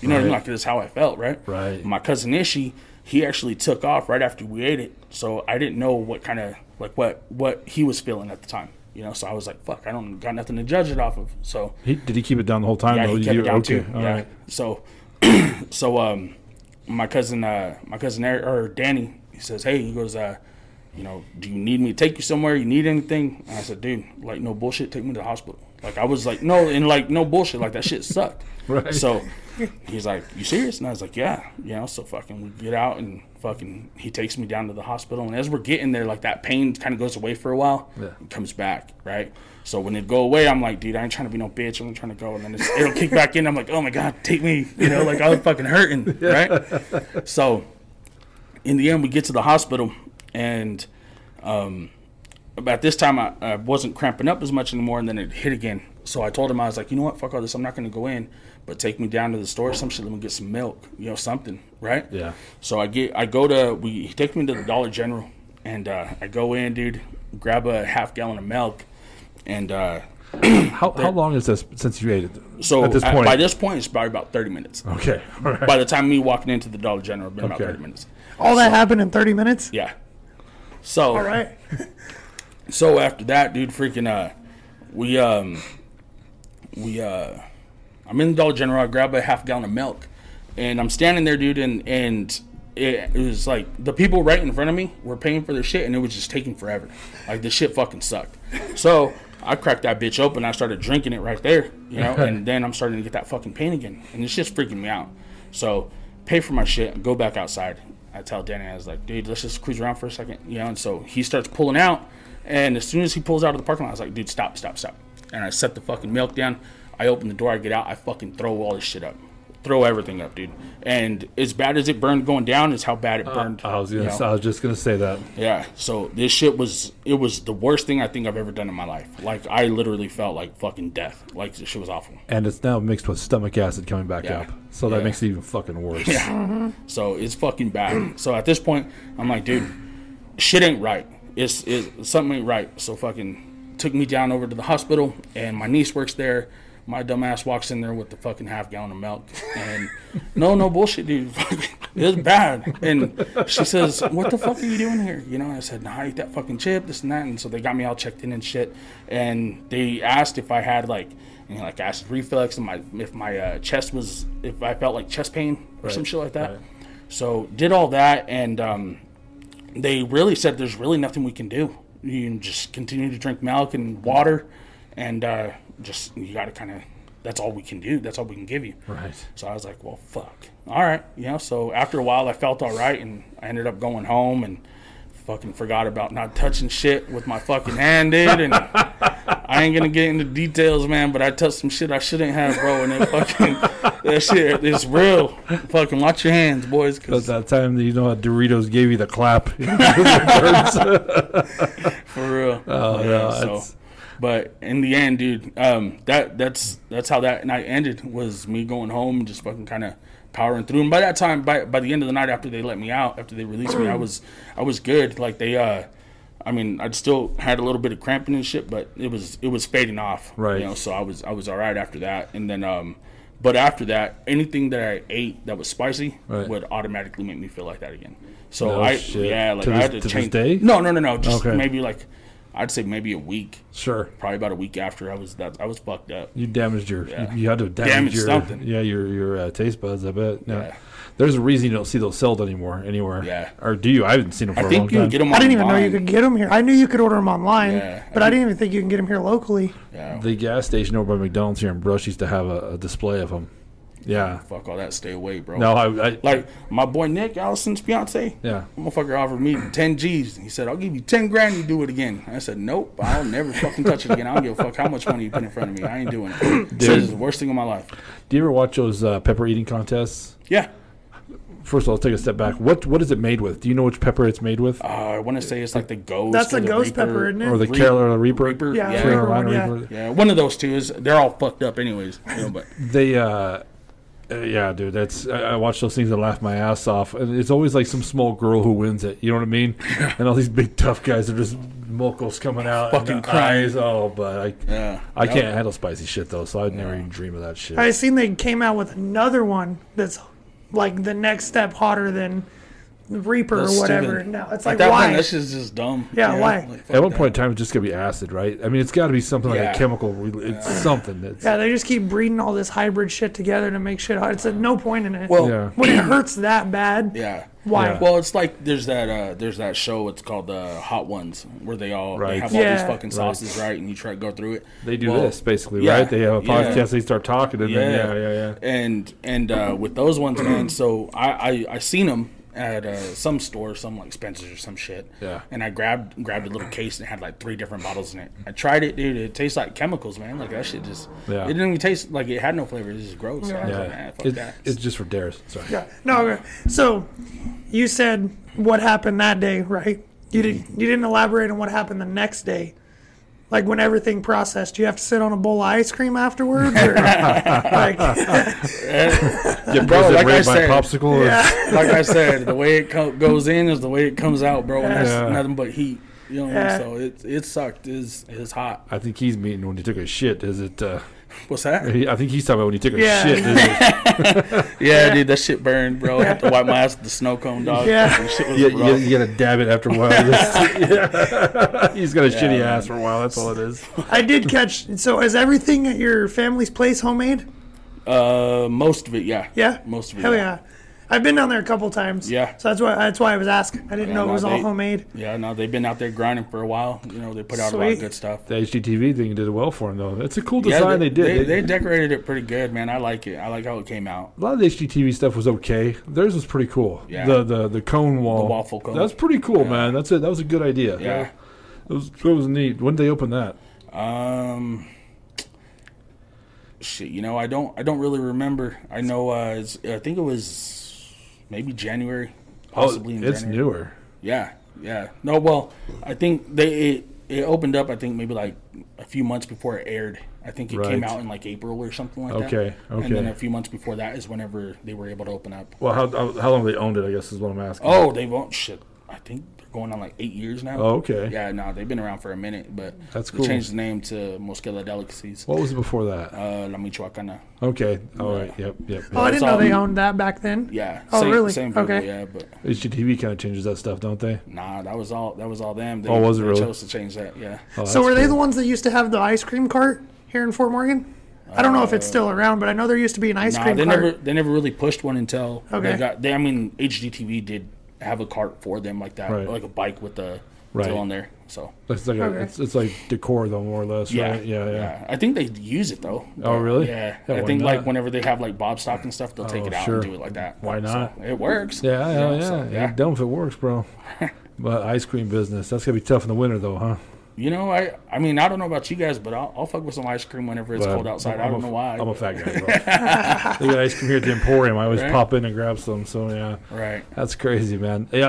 You know what I mean? Like, that's how I felt, right? Right. My cousin Ishi, he actually took off right after we ate it. So I didn't know what kind of like what he was feeling at the time. You know, so I was like, "Fuck, I don't got nothing to judge it off of." So did he keep it down the whole time? Yeah, he kept it down too. Yeah. Right. So my cousin Eric, or Danny, he says, "Hey," he goes, "you know, do you need me to take you somewhere? You need anything?" And I said, "Dude, like no bullshit, take me to the hospital." Like I was like, "No," and like no bullshit, like that shit sucked. Right. So he's like, "You serious?" And I was like, "Yeah, you know." So fucking we get out and fucking he takes me down to the hospital, and as we're getting there, like that pain kind of goes away for a while, and comes back, right? So when it go away, I'm like, "Dude, I ain't trying to be no bitch. I'm trying to go," and then it'll kick back in. I'm like, "Oh my god, take me!" You know, like I was fucking hurting, right? So in the end, we get to the hospital. And about this time, I wasn't cramping up as much anymore, and then it hit again. So I told him, I was like, you know what, fuck all this. I'm not going to go in, but take me down to the store or some shit. Let me get some milk, you know, something, right? Yeah. So he takes me to the Dollar General, and I go in, dude, grab a half gallon of milk, and how long is this since you ate it? So at this point? By this point, it's probably about 30 minutes. Okay. All right. By the time me walking into the Dollar General, it's been about 30 minutes. All that happened in 30 minutes? Yeah. So, all right. So after that, dude, freaking, I'm in the Dollar General. I grab a half gallon of milk, and I'm standing there, dude, and it was like the people right in front of me were paying for their shit, and it was just taking forever. Like the shit fucking sucked. So I cracked that bitch open. I started drinking it right there, you know, and then I'm starting to get that fucking pain again, and it's just freaking me out. So pay for my shit, go back outside. I tell Danny, I was like, dude, let's just cruise around for a second, you know, and so he starts pulling out, and as soon as he pulls out of the parking lot, I was like, dude, stop, and I set the fucking milk down, I open the door, I get out, I fucking throw all this shit up, throw everything up, dude, and as bad as it burned going down is how bad it burned. I was just going to say that. Yeah, so this shit was the worst thing I think I've ever done in my life. Like, I literally felt like fucking death, like this shit was awful. And it's now mixed with stomach acid coming back up. So that makes it even fucking worse. Yeah. Mm-hmm. So it's fucking bad. So at this point, I'm like, dude, shit ain't right. It's something ain't right. So fucking took me down over to the hospital, and my niece works there. My dumbass walks in there with the fucking half gallon of milk, and no bullshit, dude. It's bad. And she says, "What the fuck are you doing here?" You know, I said, "Nah, I ate that fucking chip, this and that." And so they got me all checked in and shit, and they asked if I had like acid reflux and if I felt like chest pain or some shit like that. Right. So did all that, and they really said there's really nothing we can do. You can just continue to drink milk and water, and just you got to kind of. That's all we can do. That's all we can give you. Right. So I was like, well, fuck. All right. You know, so after a while, I felt all right, and I ended up going home and fucking forgot about not touching shit with my fucking hand, dude, and I ain't gonna get into details, man, but I touched some shit I shouldn't have, bro, and it fucking, that shit, it's real. Fucking watch your hands, boys. Cause at that time, you know how Doritos gave you the clap. For real. Oh, yeah, no, so. But in the end, dude, that's how that night ended, was me going home and just fucking kind of powering through. And by that time, by the end of the night, after they let me out, after they released me, I was good. Like they, I still had a little bit of cramping and shit, but it was fading off. Right. You know, so I was all right after that. And then, but after that, anything that I ate that was spicy would automatically make me feel like that again. So I had to change. This day? No. Just maybe like. I'd say maybe a week. Sure. Probably about a week after I was fucked up. You damaged your. Yeah. You had to damage your, something. Yeah, your taste buds. I bet. No. Yeah. There's a reason you don't see those sold anywhere. Yeah. Or do you? I haven't seen them for a long time. Get them online. I didn't even know you could get them here. I knew you could order them online, but I didn't even think you can get them here locally. Yeah. The gas station over by McDonald's here in Brush used to have a display of them. Yeah. Fuck all that. Stay away, bro. No, I like my boy Nick, Allison's fiance. Yeah. Motherfucker offered me 10 G's. He said, I'll give you 10 grand, you do it again. I said, nope, I'll never fucking touch it again. I don't give a fuck how much money you put in front of me. I ain't doing it. Dude. So this is the worst thing of my life. Do you ever watch those pepper eating contests? Yeah. First of all, let's take a step back. What is it made with? Do you know which pepper it's made with? I want to say it's like the ghost. That's a ghost Reaper, pepper, isn't it? Or the Carolina Reaper. Carolina Reaper. Yeah, one of those two is. They're all fucked up anyways. You know, but. They yeah, dude, that's I watch those things and laugh my ass off. And it's always like some small girl who wins it. You know what I mean? And all these big tough guys are just mocos coming out, fucking cries. Oh, but I can't handle spicy shit though, so I'd never even dream of that shit. I seen they came out with another one that's like the next step hotter than Reaper or whatever. Stupid. No, it's like that why? Point, that shit's just dumb. Yeah, why? Like, at one point in time, it's just gonna be acid, right? I mean, it's got to be something like a chemical. It's something that's. Yeah, they just keep breeding all this hybrid shit together to make shit hot. It's at no point in it. Well, when it hurts that bad. Yeah. Why? Yeah. Well, it's like there's that show. It's called Hot Ones, where they have all these fucking sauces, right? And you try to go through it. They do this basically, right? They have a podcast. Yeah. They start talking, and then and with those ones, man. So I seen them at some store, some like Spencer's or some shit. Yeah. And I grabbed a little case and had like 3 different bottles in it. I tried it, dude. It tastes like chemicals, man. Like that shit just, it didn't even taste like it had no flavor. It was just gross. Yeah. So I was like, man, fuck that. It's just for dares. Sorry. Yeah. No. Okay. So you said what happened that day, right? You didn't elaborate on what happened the next day. Like when everything processed, you have to sit on a bowl of ice cream afterwards. Or, like, yeah, bro, like I said, popsicle. Yeah. Like I said, the way it goes in is the way it comes out, bro. And that's nothing but heat. You know what I mean? So it sucked. It's hot. I think he's meaning when he took a shit. Is it? What's that? I think he's talking about when he took a shit. Dude, that shit burned, bro. I had to wipe my ass with the snow cone, dog. Yeah, shit was you gotta dab it after a while. He's got a shitty ass for a while. That's all it is. I did catch. So, is everything at your family's place homemade? Most of it, yeah. Yeah, most of it. Hell yeah. I've been down there a couple times. Yeah. So that's why I was asking. I didn't know it was all homemade. Yeah, no, they've been out there grinding for a while. You know, they put out a lot of good stuff. The HGTV thing did well for them, though. That's a cool design they did. They decorated it pretty good, man. I like it. I like how it came out. A lot of the HGTV stuff was okay. Theirs was pretty cool. Yeah. The cone wall. The waffle cone. That's pretty cool, man. That's it. That was a good idea. Yeah. It was neat. When did they open that? Shit, you know, I don't really remember. I know, I think it was... Maybe January, possibly. Oh, it's January. Newer. Yeah, yeah. No, well, I think it opened up. I think maybe like a few months before it aired. I think it came out in like April or something like that. Okay. And then a few months before that is whenever they were able to open up. Well, how long they owned it? I guess is what I'm asking. Oh, they've owned shit. I think they're going on like 8 years now. Oh, okay. Yeah, no, they've been around for a minute, but that's cool. They changed the name to Mosqueda Delicacies. What was it before that? La Michoacana. Okay. All right. Yep. Oh, I didn't know they owned that back then. Yeah. Oh, really? Same people, yeah. But HGTV kind of changes that stuff, don't they? Nah, that was all them. They, oh, was it really? They chose to change that. Yeah. Oh, so were cool. They the ones that used to have the ice cream cart here in Fort Morgan? I don't know if it's still around, but I know there used to be an ice cream cart. They never really pushed one until HGTV did. Have a cart for them like that, like a bike with the tail on there. So it's like it's like decor though, more or less. Yeah. Right? Yeah. I think they use it though. Oh, really? Yeah. I think like whenever they have like bob stock and stuff, they'll take it out and do it like that. Why not? So it works. Yeah, yeah. Dumb if it works, bro. But ice cream business, that's gonna be tough in the winter though, huh? You know, I mean, I don't know about you guys, but I'll fuck with some ice cream whenever it's cold outside. I don't know why. I'm a fat guy, bro. They got ice cream here at the Emporium. I always pop in and grab some. So, yeah. Right. That's crazy, man. Yeah,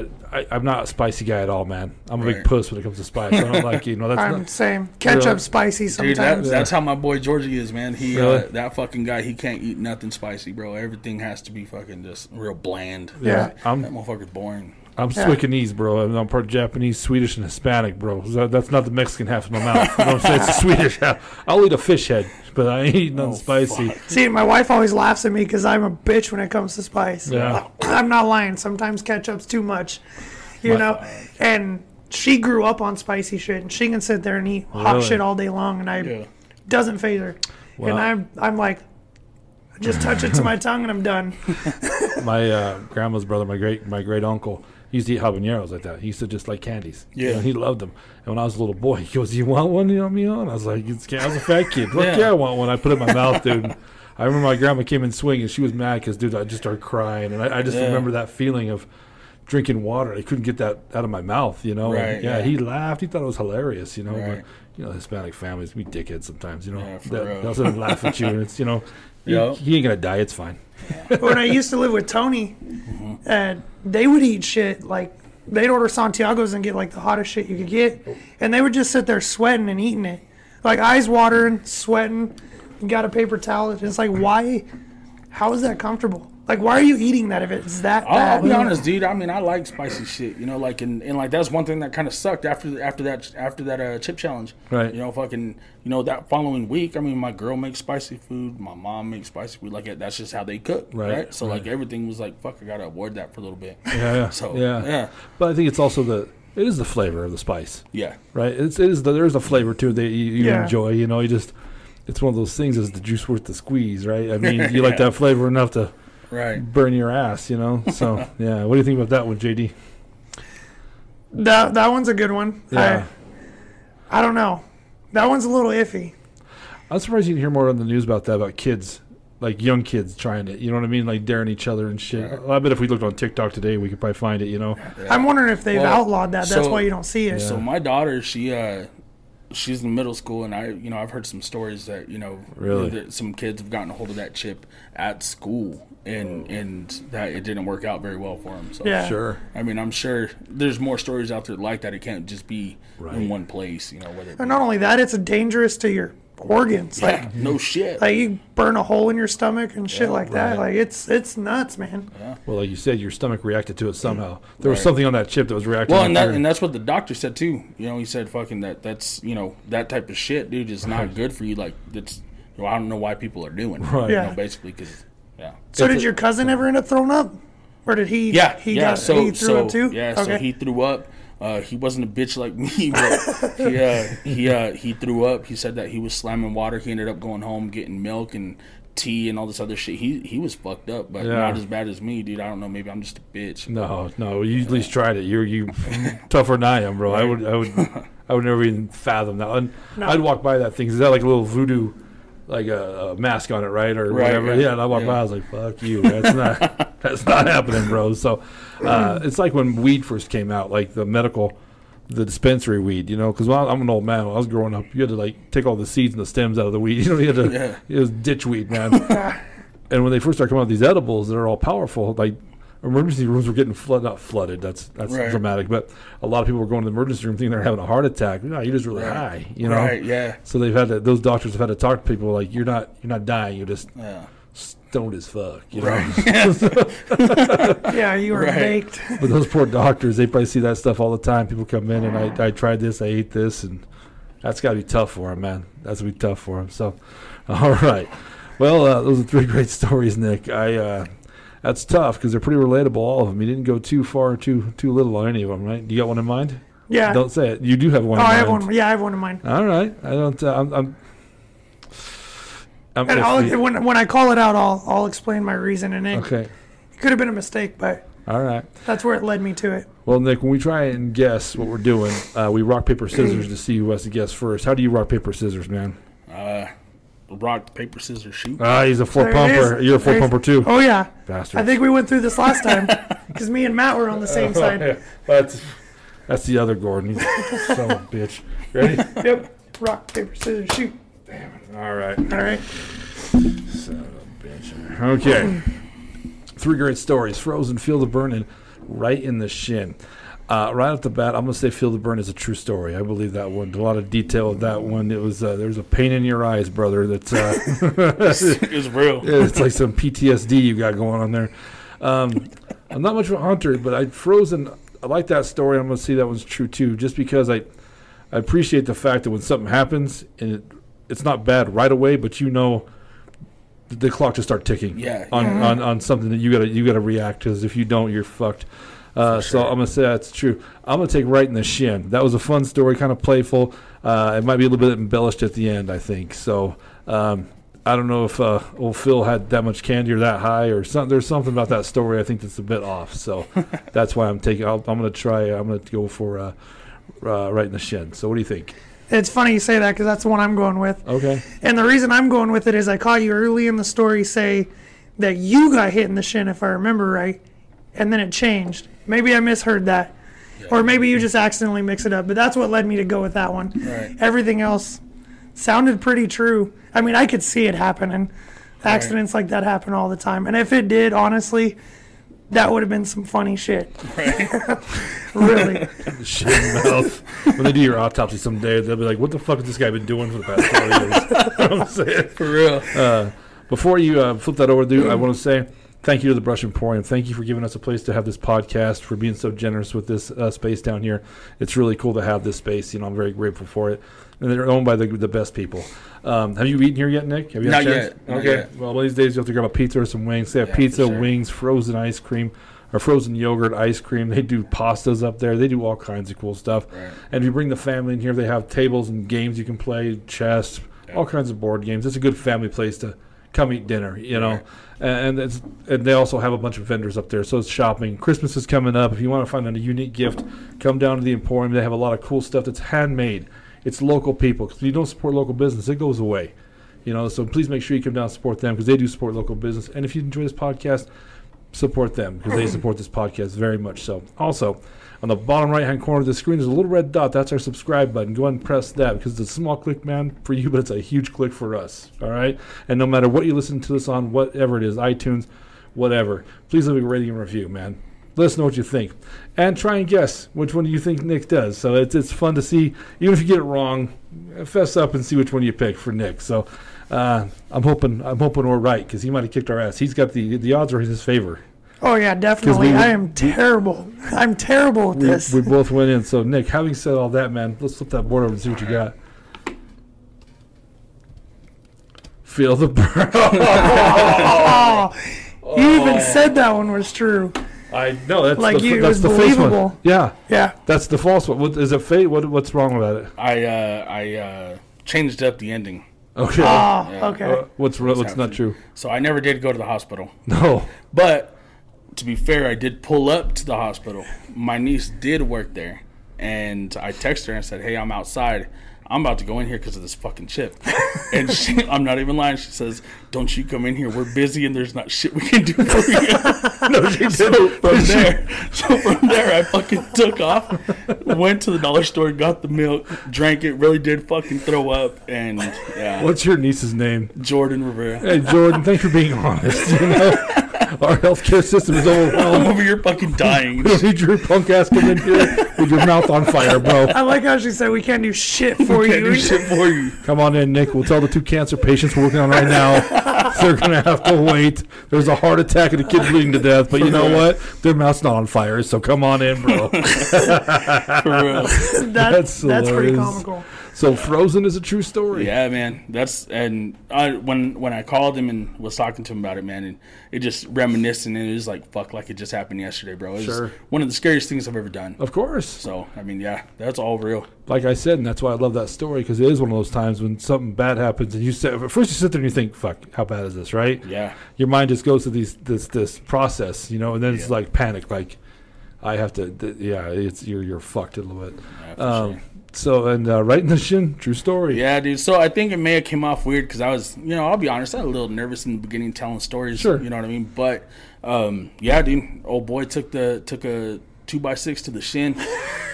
I'm not a spicy guy at all, man. I'm a big puss when it comes to spice. I don't like eating. I'm the same. Ketchup, spicy sometimes. Dude, that's how my boy Georgie is, man. He that fucking guy, he can't eat nothing spicy, bro. Everything has to be fucking just real bland. Yeah. That motherfucker's boring. I'm Swickenese, bro. I'm part Japanese, Swedish, and Hispanic, bro. That's not the Mexican half of my mouth. You know what I'm saying? It's the Swedish half. I'll eat a fish head, but I ain't eating nothing spicy. Fuck. See, my wife always laughs at me because I'm a bitch when it comes to spice. Yeah. I'm not lying. Sometimes ketchup's too much, you know? And she grew up on spicy shit, and she can sit there and eat hot shit all day long, and it doesn't faze her. Wow. And I'm like... Just touch it to my tongue and I'm done. My grandma's brother, my great uncle, he used to eat habaneros like that. He used to just like candies. Yeah. You know, he loved them. And when I was a little boy, he goes, "You want one?" You know me on. I was like, I was a fat kid. Look, I want one. I put it in my mouth, dude. I remember my grandma came in swinging. She was mad because, dude, I just started crying. And I just remember that feeling of drinking water. I couldn't get that out of my mouth, you know. Right, and, he laughed. He thought it was hilarious, you know. Right. But, you know, Hispanic families, we dickheads sometimes, you know. Yeah, they'll sort of laugh at you. And it's, you know. He ain't gonna die. It's fine. When I used to live with Tony, and they would eat shit like they'd order Santiago's and get like the hottest shit you could get, and they would just sit there sweating and eating it, like eyes watering, sweating, and got a paper towel. It's like, why? How is that comfortable? Like, why are you eating that if it's that bad? I'll be honest, dude. I mean, I like spicy shit. You know, like, and like that's one thing that kind of sucked after that chip challenge. Right. You know, fucking. You know, that following week, I mean, my girl makes spicy food. My mom makes spicy food. Like, that's just how they cook. Right. So like everything was like, fuck, I gotta avoid that for a little bit. Yeah. So yeah. But I think it's also it is the flavor of the spice. Yeah. Right. There's a flavor to it that you enjoy. You know, you just. It's one of those things. Is the juice worth the squeeze? Right. I mean, you like that flavor enough to. Right, burn your ass, you know. So yeah, what do you think about that one, JD? That one's a good one. Yeah, I don't know. That one's a little iffy. I'm surprised you didn't hear more on the news about that, about kids, like young kids trying it. You know what I mean? Like daring each other and shit. Right. Well, I bet if we looked on TikTok today, we could probably find it. You know. Yeah. I'm wondering if they've outlawed that. That's why you don't see it. Yeah. So my daughter, she's in middle school, and I've heard some stories that that some kids have gotten a hold of that chip at school. And that it didn't work out very well for him. So. Yeah, sure. I mean, I'm sure there's more stories out there like that. It can't just be in one place, you know. And not only that, it's dangerous to your organs. Yeah, like no shit. Like you burn a hole in your stomach and shit like that. Like it's nuts, man. Yeah. Well, like you said, your stomach reacted to it somehow. There was something on that chip that was reacting. Well, and that's what the doctor said too. You know, he said, "Fucking that's that type of shit, dude, is not good for you." Like that's I don't know why people are doing. Right. You know, basically because. Yeah. So did your cousin ever end up throwing up? Or did he? Yeah. He threw up too? Yeah, okay. So he threw up. He wasn't a bitch like me, but he threw up. He said that he was slamming water. He ended up going home, getting milk and tea and all this other shit. He was fucked up, but not as bad as me, dude. I don't know. Maybe I'm just a bitch. No. You at least tried it. You're tougher than I am, bro. Right. I would never even fathom that. I'd walk by that thing. Is that like a little voodoo? Like a mask on it, right? Or whatever. Yeah, and I walked by, I was like, fuck you. That's not happening, bro. So it's like when weed first came out, like the dispensary weed, you know, because I'm an old man. When I was growing up, you had to, like, take all the seeds and the stems out of the weed. You know, you had to it was ditch weed, man. And when they first started coming out with these edibles, they're all powerful. Like, emergency rooms were getting flooded. That's dramatic, but a lot of people were going to the emergency room thinking they're having a heart attack. No, you're just really high, you know. Right, yeah. So those doctors have had to talk to people like you're not dying. You're just stoned as fuck, you know. Right. Yeah, you were baked. But those poor doctors, they probably see that stuff all the time. People come in and I tried this, I ate this, and that's got to be tough for them, man. That's gonna be tough for them. So, all right. Well, those are three great stories, Nick. That's tough because they're pretty relatable, all of them. You didn't go too far or too little on any of them, right? You got one in mind? Yeah. Don't say it. You do have one in mind. Oh, I have one. Yeah, I have one in mind. All right. I don't I'm and when I call it out, I'll explain my reason in it. Okay. It could have been a mistake, but all right. That's where it led me to it. Well, Nick, when we try and guess what we're doing, we rock, paper, scissors to see who has to guess first. How do you rock, paper, scissors, man? Rock, paper, scissors, shoot. He's a four-pumper. You're a four-pumper, too. Oh, yeah. Bastard. I think we went through this last time because me and Matt were on the same side. Yeah. That's the other Gordon. He's a son of a bitch. Ready? Yep. Rock, paper, scissors, shoot. Damn it. All right. Son of a bitch. Okay. Three great stories. Frozen, feel the burn, and right in the shin. Right off the bat, I'm going to say Feel the Burn is a true story. I believe that one. A lot of detail of that one. It was there's a pain in your eyes, brother. That's it's real. It's like some PTSD you got going on there. I'm not much of a hunter, but I like that story. I'm going to see that one's true too, just because I appreciate the fact that when something happens and it's not bad right away, but you know the clock just start ticking on something that you got to react, because if you don't, you're fucked. So I'm going to say that's true. I'm going to take right in the shin. That was a fun story, kind of playful. It might be a little bit embellished at the end, I think. So I don't know if old Phil had that much candy or that high or something. There's something about that story I think that's a bit off. So that's why I'm going to go for right in the shin. So what do you think? It's funny you say that because that's the one I'm going with. Okay. And the reason I'm going with it is I caught you early in the story say that you got hit in the shin, if I remember right. And then it changed. Maybe I misheard that. Yeah. Or maybe you just accidentally mix it up. But that's what led me to go with that one. Right. Everything else sounded pretty true. I mean, I could see it happening. Accidents like that happen all the time. And if it did, honestly, that would have been some funny shit. Right. Really. Shit mouth. When they do your autopsy someday, they'll be like, what the fuck has this guy been doing for the past 40 years? You know what I'm saying? For real. Before you flip that over, dude, I want to say thank you to the Brush Emporium. Thank you for giving us a place to have this podcast, for being so generous with this space down here. It's really cool to have this space. You know, I'm very grateful for it. And they're owned by the best people. Have you eaten here yet, Nick? Have you had Not yet. Well, one of these days you'll have to grab a pizza or some wings. They have pizza, wings, frozen ice cream, or frozen yogurt, ice cream. They do pastas up there. They do all kinds of cool stuff. Right. And if you bring the family in here, they have tables and games you can play, chess, all kinds of board games. It's a good family place to come eat dinner, you know. Right. And they also have a bunch of vendors up there, so it's shopping. Christmas is coming up. If you want to find a unique gift, come down to the Emporium. They have a lot of cool stuff that's handmade. It's local people. Because if you don't support local business, it goes away. You know, so please make sure you come down and support them, because they do support local business. And if you enjoy this podcast, support them, because they support this podcast very much so. Also, on the bottom right-hand corner of the screen, there's a little red dot. That's our subscribe button. Go ahead and press that, because it's a small click, man, for you, but it's a huge click for us, all right? And no matter what you listen to this on, whatever it is, iTunes, whatever, please leave a rating and review, man. Let us know what you think. And try and guess which one do you think Nick does. So it's fun to see. Even if you get it wrong, fess up and see which one you pick for Nick. So I'm hoping we're right, because he might have kicked our ass. He's got the odds are in his favor. Oh, yeah, definitely. I am terrible. I'm terrible at this. We both went in. So, Nick, having said all that, man, let's flip that board over and see what you got. Feel the burn. You even said that one was true. I know. That's like that's the believable. Face one. Yeah. Yeah. That's the false one. What, is it fake? What's wrong about it? I changed up the ending. Okay. Okay. What's not true? So I never did go to the hospital. No. But to be fair, I did pull up to the hospital. My niece did work there, and I texted her and said, "Hey, I'm outside. I'm about to go in here because of this fucking chip." And she, I'm not even lying, she says, "Don't you come in here. We're busy, and there's not shit we can do for you." No, she didn't. So from there, I fucking took off, went to the dollar store, got the milk, drank it, really did fucking throw up, and yeah. What's your niece's name? Jordan Rivera. Hey, Jordan, thanks for being honest. You know? Our healthcare system is overwhelmed. I'm over here fucking dying. We don't need your punk ass coming in here with your mouth on fire, bro. I like how she said, "We can't do shit for you. We can't do shit for you." Come on in, Nick. We'll tell the two cancer patients we're working on right now. They're going to have to wait. There's a heart attack and a kid bleeding to death. But you know what? Their mouth's not on fire, so come on in, bro. For real. That's pretty comical. So Frozen is a true story. Yeah, man. When I called him and was talking to him about it, man, and it just reminiscing, and it was like, fuck, like it just happened yesterday, bro. It was one of the scariest things I've ever done. Of course. So, I mean, yeah, that's all real. Like I said, and that's why I love that story, because it is one of those times when something bad happens, and you sit there and you think, fuck, how bad is this, right? Yeah. Your mind just goes to this process, you know, and then it's like panic, like I have to, it's you're fucked a little bit. Yeah, for sure. So, and right in the shin, true story. Yeah, dude. So I think it may have came off weird, because I was, you know, I'll be honest, I was a little nervous in the beginning telling stories. Sure. You know what I mean? But, yeah, dude, old boy took a 2x6 to the shin,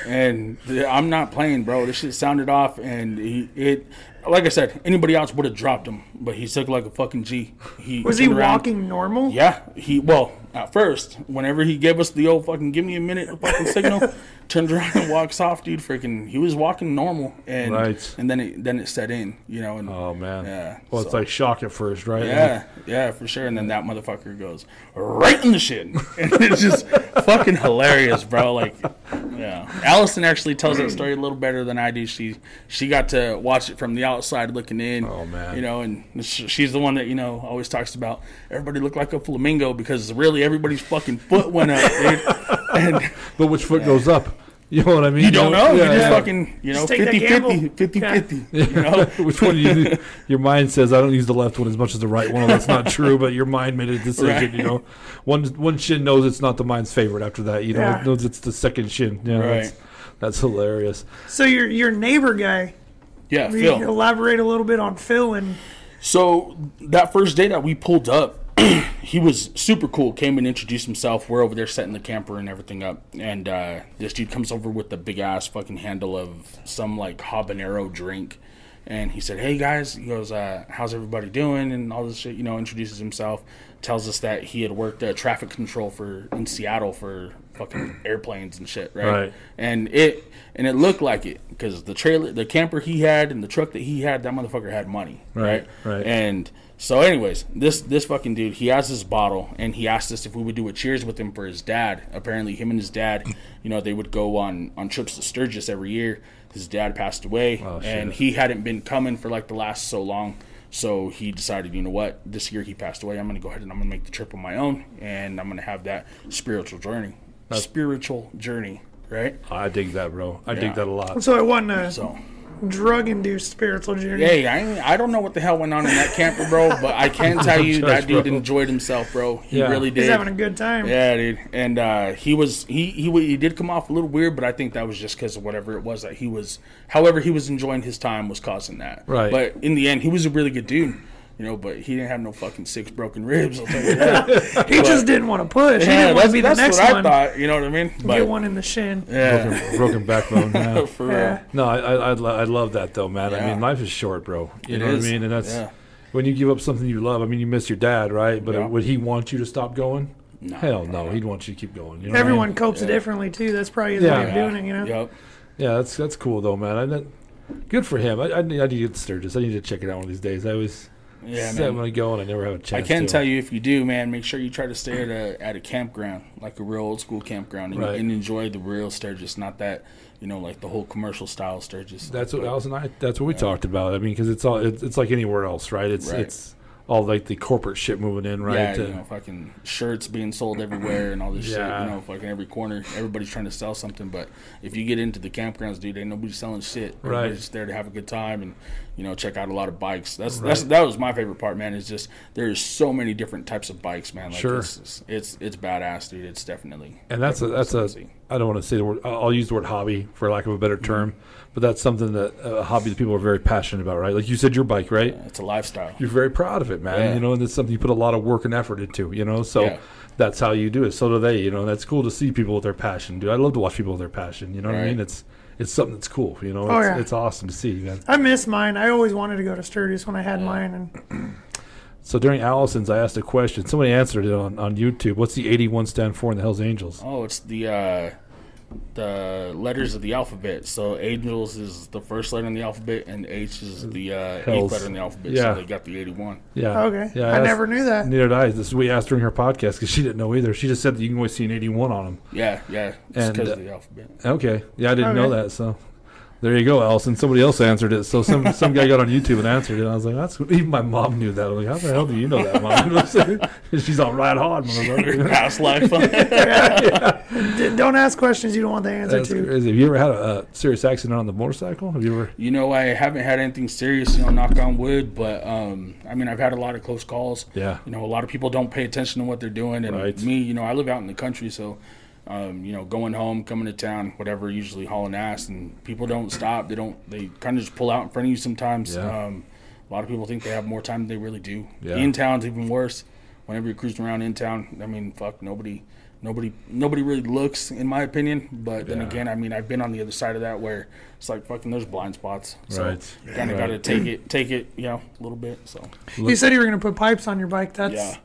and I'm not playing, bro. This shit sounded off, and like I said, anybody else would have dropped him, but he took like a fucking G. Was he walking normal? Yeah. At first, whenever he gave us the old fucking give me a minute fucking signal, turns around and walks off, dude. Freaking, he was walking normal, and and then it set in, you know. And, oh man, yeah. Well, it's like shock at first, right? Yeah, yeah, for sure. And then that motherfucker goes right in the shin, and it's just fucking hilarious, bro. Like, yeah. Allison actually tells that story a little better than I do. She got to watch it from the outside looking in. Oh man, you know, and she's the one that, you know, always talks about everybody looked like a flamingo, because really everybody's fucking foot went up, dude. But which foot goes up? You know what I mean? You don't know. Yeah, you just fucking, you know, 50-50. You know? Which one do you do? Your mind says, I don't use the left one as much as the right one. Well, that's not true, but your mind made a decision, right. You know. One shin knows it's not the mind's favorite after that. You know, it knows it's the second shin. Yeah, right. That's hilarious. So your neighbor guy. Yeah, Phil. Elaborate a little bit on Phil. And so that first day that we pulled up, he was super cool, came and introduced himself. We're over there setting the camper and everything up, and this dude comes over with the big ass fucking handle of some like habanero drink, and he said, "Hey guys," he goes, "how's everybody doing?" and all this shit, you know, introduces himself, tells us that he had worked traffic control in Seattle for fucking airplanes and shit, right? And it looked like it because the trailer, the camper he had, and the truck that he had, that motherfucker had money, right? And so, anyways, this fucking dude, he has this bottle, and he asked us if we would do a cheers with him for his dad. Apparently, him and his dad, you know, they would go on trips to Sturgis every year. His dad passed away, and he hadn't been coming for like the last so long. So he decided, you know what, this year he passed away. I'm going to go ahead and I'm going to make the trip on my own, and I'm going to have that spiritual journey. Right? I dig that, bro. I dig that a lot. So it wasn't drug-induced spiritual journey. Hey, I don't know what the hell went on in that camper, bro, but I can tell you that dude enjoyed himself, bro. He really did. He's having a good time. Yeah, dude. And he did come off a little weird, but I think that was just because of whatever it was that he was. However, he was enjoying his time was causing that. Right. But in the end, he was a really good dude. You know, but he didn't have no fucking 6 broken ribs. I'll tell you that. He just didn't want to push. Yeah, that's what I thought. You know what I mean? But, get one in the shin. Yeah. Broken backbone. Yeah. For real. Yeah. No, I love that, though, man. Yeah. I mean, life is short, bro. You know what I mean? And that's when you give up something you love. I mean, you miss your dad, right? But would he want you to stop going? No, hell no. He'd want you to keep going. You know everyone copes differently, too. That's probably the way of doing it, you know? Yep. Yeah, that's cool, though, man. Good for him. I need to get to Sturgis. I need to check it out one of these days. I always... Yeah, man. I'm going to go, and I never have a chance. I can tell you, if you do, man, make sure you try to stay at a campground, like a real old school campground, and enjoy the real Sturgis, not that, you know, like the whole commercial style Sturgis. That's what Alice and I. That's what we talked about. I mean, because it's all it's like anywhere else, right? It's all like the corporate shit moving in, right? Yeah, you know, fucking shirts being sold everywhere and all this shit. You know, fucking every corner, everybody's trying to sell something. But if you get into the campgrounds, dude, ain't nobody selling shit. Right, everybody's just there to have a good time and, you know, check out a lot of bikes. That was my favorite part, man. Is just there's so many different types of bikes, man. Like, sure, it's badass, dude. It's definitely and that's I don't want to say the word. I'll use the word hobby for lack of a better term, but that's something that a hobby that people are very passionate about, right? Like you said, your bike, right? Yeah, it's a lifestyle. You're very proud of it, man. Yeah. You know, and it's something you put a lot of work and effort into. You know, so that's how you do it. So do they. You know, and that's cool to see people with their passion, dude. I love to watch people with their passion. You know what I mean? It's something that's cool, you know. It's awesome to see, man. I miss mine. I always wanted to go to Sturgis when I had mine. And so during Allison's, I asked a question. Somebody answered it on YouTube. What's the 81 stand for in the Hells Angels? Oh, it's the letters of the alphabet. So Angels is the first letter in the alphabet, and H is the eighth letter in the alphabet. Yeah. So they got the 81. Yeah. Okay. Yeah, I never knew that. Neither did I. This we asked during her podcast because she didn't know either. She just said that you can always see an 81 on them. Yeah. Yeah. It's because of the alphabet. Okay. Yeah, I didn't know that. So there you go, Allison. Somebody else answered it. So some guy got on YouTube and answered it. And I was like, that's even my mom knew that. I'm like, how the hell do you know that, mom? You know what I'm saying? She's on ride hard, motherfucker. House life. Don't ask questions you don't want the answer to. Crazy. Have you ever had a serious accident on the motorcycle? Have you ever? You know, I haven't had anything serious. You know, knock on wood. But I mean, I've had a lot of close calls. Yeah. You know, a lot of people don't pay attention to what they're doing, and me, you know, I live out in the country, so. You know, going home, coming to town, whatever, usually hauling ass, and people don't stop. They kind of just pull out in front of you sometimes. Yeah. A lot of people think they have more time than they really do. Yeah. In town's even worse. Whenever you're cruising around in town, I mean, fuck, nobody really looks, in my opinion. But then again, I mean, I've been on the other side of that where it's like fucking there's blind spots. So you kind of got to take it, you know, a little bit. So you said you were going to put pipes on your bike. That's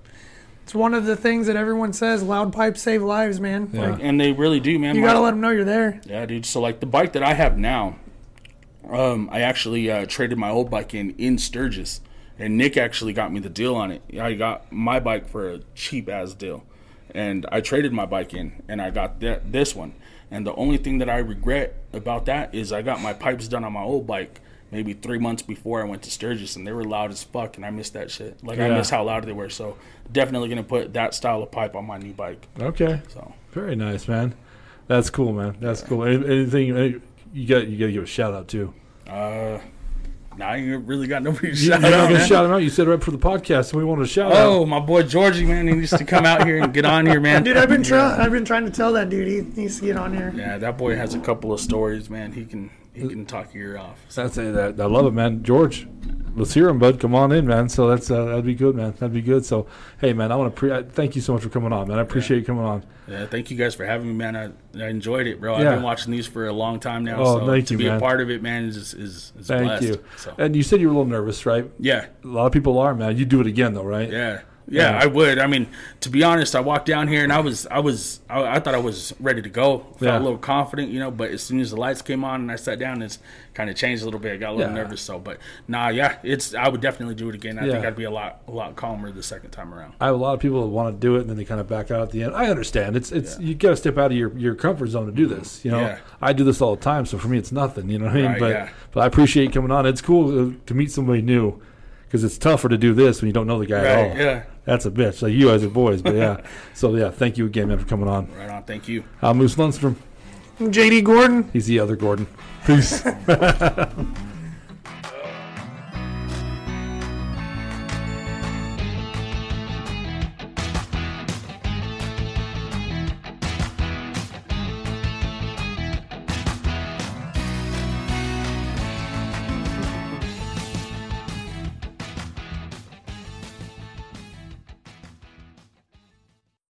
it's one of the things that everyone says, loud pipes save lives, man. Yeah. Like, and they really do, man. You got to let them know you're there. Yeah, dude. So, like, the bike that I have now, I actually traded my old bike in Sturgis. And Nick actually got me the deal on it. I got my bike for a cheap-ass deal. And I traded my bike in, and I got this one. And the only thing that I regret about that is I got my pipes done on my old bike maybe 3 months before I went to Sturgis, and they were loud as fuck, and I missed that shit. Like, I miss how loud they were, so definitely going to put that style of pipe on my new bike. Okay. So very nice, man. That's cool, man. That's cool. Anything you got to give a shout-out to? I ain't really got nobody to shout out. You're not shout him out. You said right for the podcast, and we wanted to shout out. Oh, my boy Georgie, man, he needs to come out here and get on here, man. Dude, I've been trying to tell that dude he needs to get on here. Yeah, that boy has a couple of stories, man. He can talk your ear off. So. I'd say that. I love it, man. George, let's hear him, bud. Come on in, man. So that'd be good, man. That'd be good. So, hey, man, I want to thank you so much for coming on, man. I appreciate you coming on. Yeah, thank you guys for having me, man. I enjoyed it, bro. I've been watching these for a long time now. Oh, so thank you, man. To be a part of it, man, is blessed. Thank you. So. And you said you were a little nervous, right? Yeah. A lot of people are, man. You do it again, though, right? Yeah. Yeah, I would. I mean, to be honest, I walked down here and I thought I was ready to go. Felt a little confident, you know, but as soon as the lights came on and I sat down, it's kind of changed a little bit. I got a little nervous. So, but I would definitely do it again. I think I'd be a lot calmer the second time around. I have a lot of people that want to do it and then they kind of back out at the end. I understand. It's you got to step out of your comfort zone to do this. You know, I do this all the time. So for me, it's nothing, you know what I mean? Right, but I appreciate you coming on. It's cool to meet somebody new. Because it's tougher to do this when you don't know the guy at all. Yeah. That's a bitch. Like you guys are boys, but yeah. So yeah, thank you again, man, for coming on. Right on, thank you. I'm Moose Lundstrom. I'm JD Gordon. He's the other Gordon. Peace.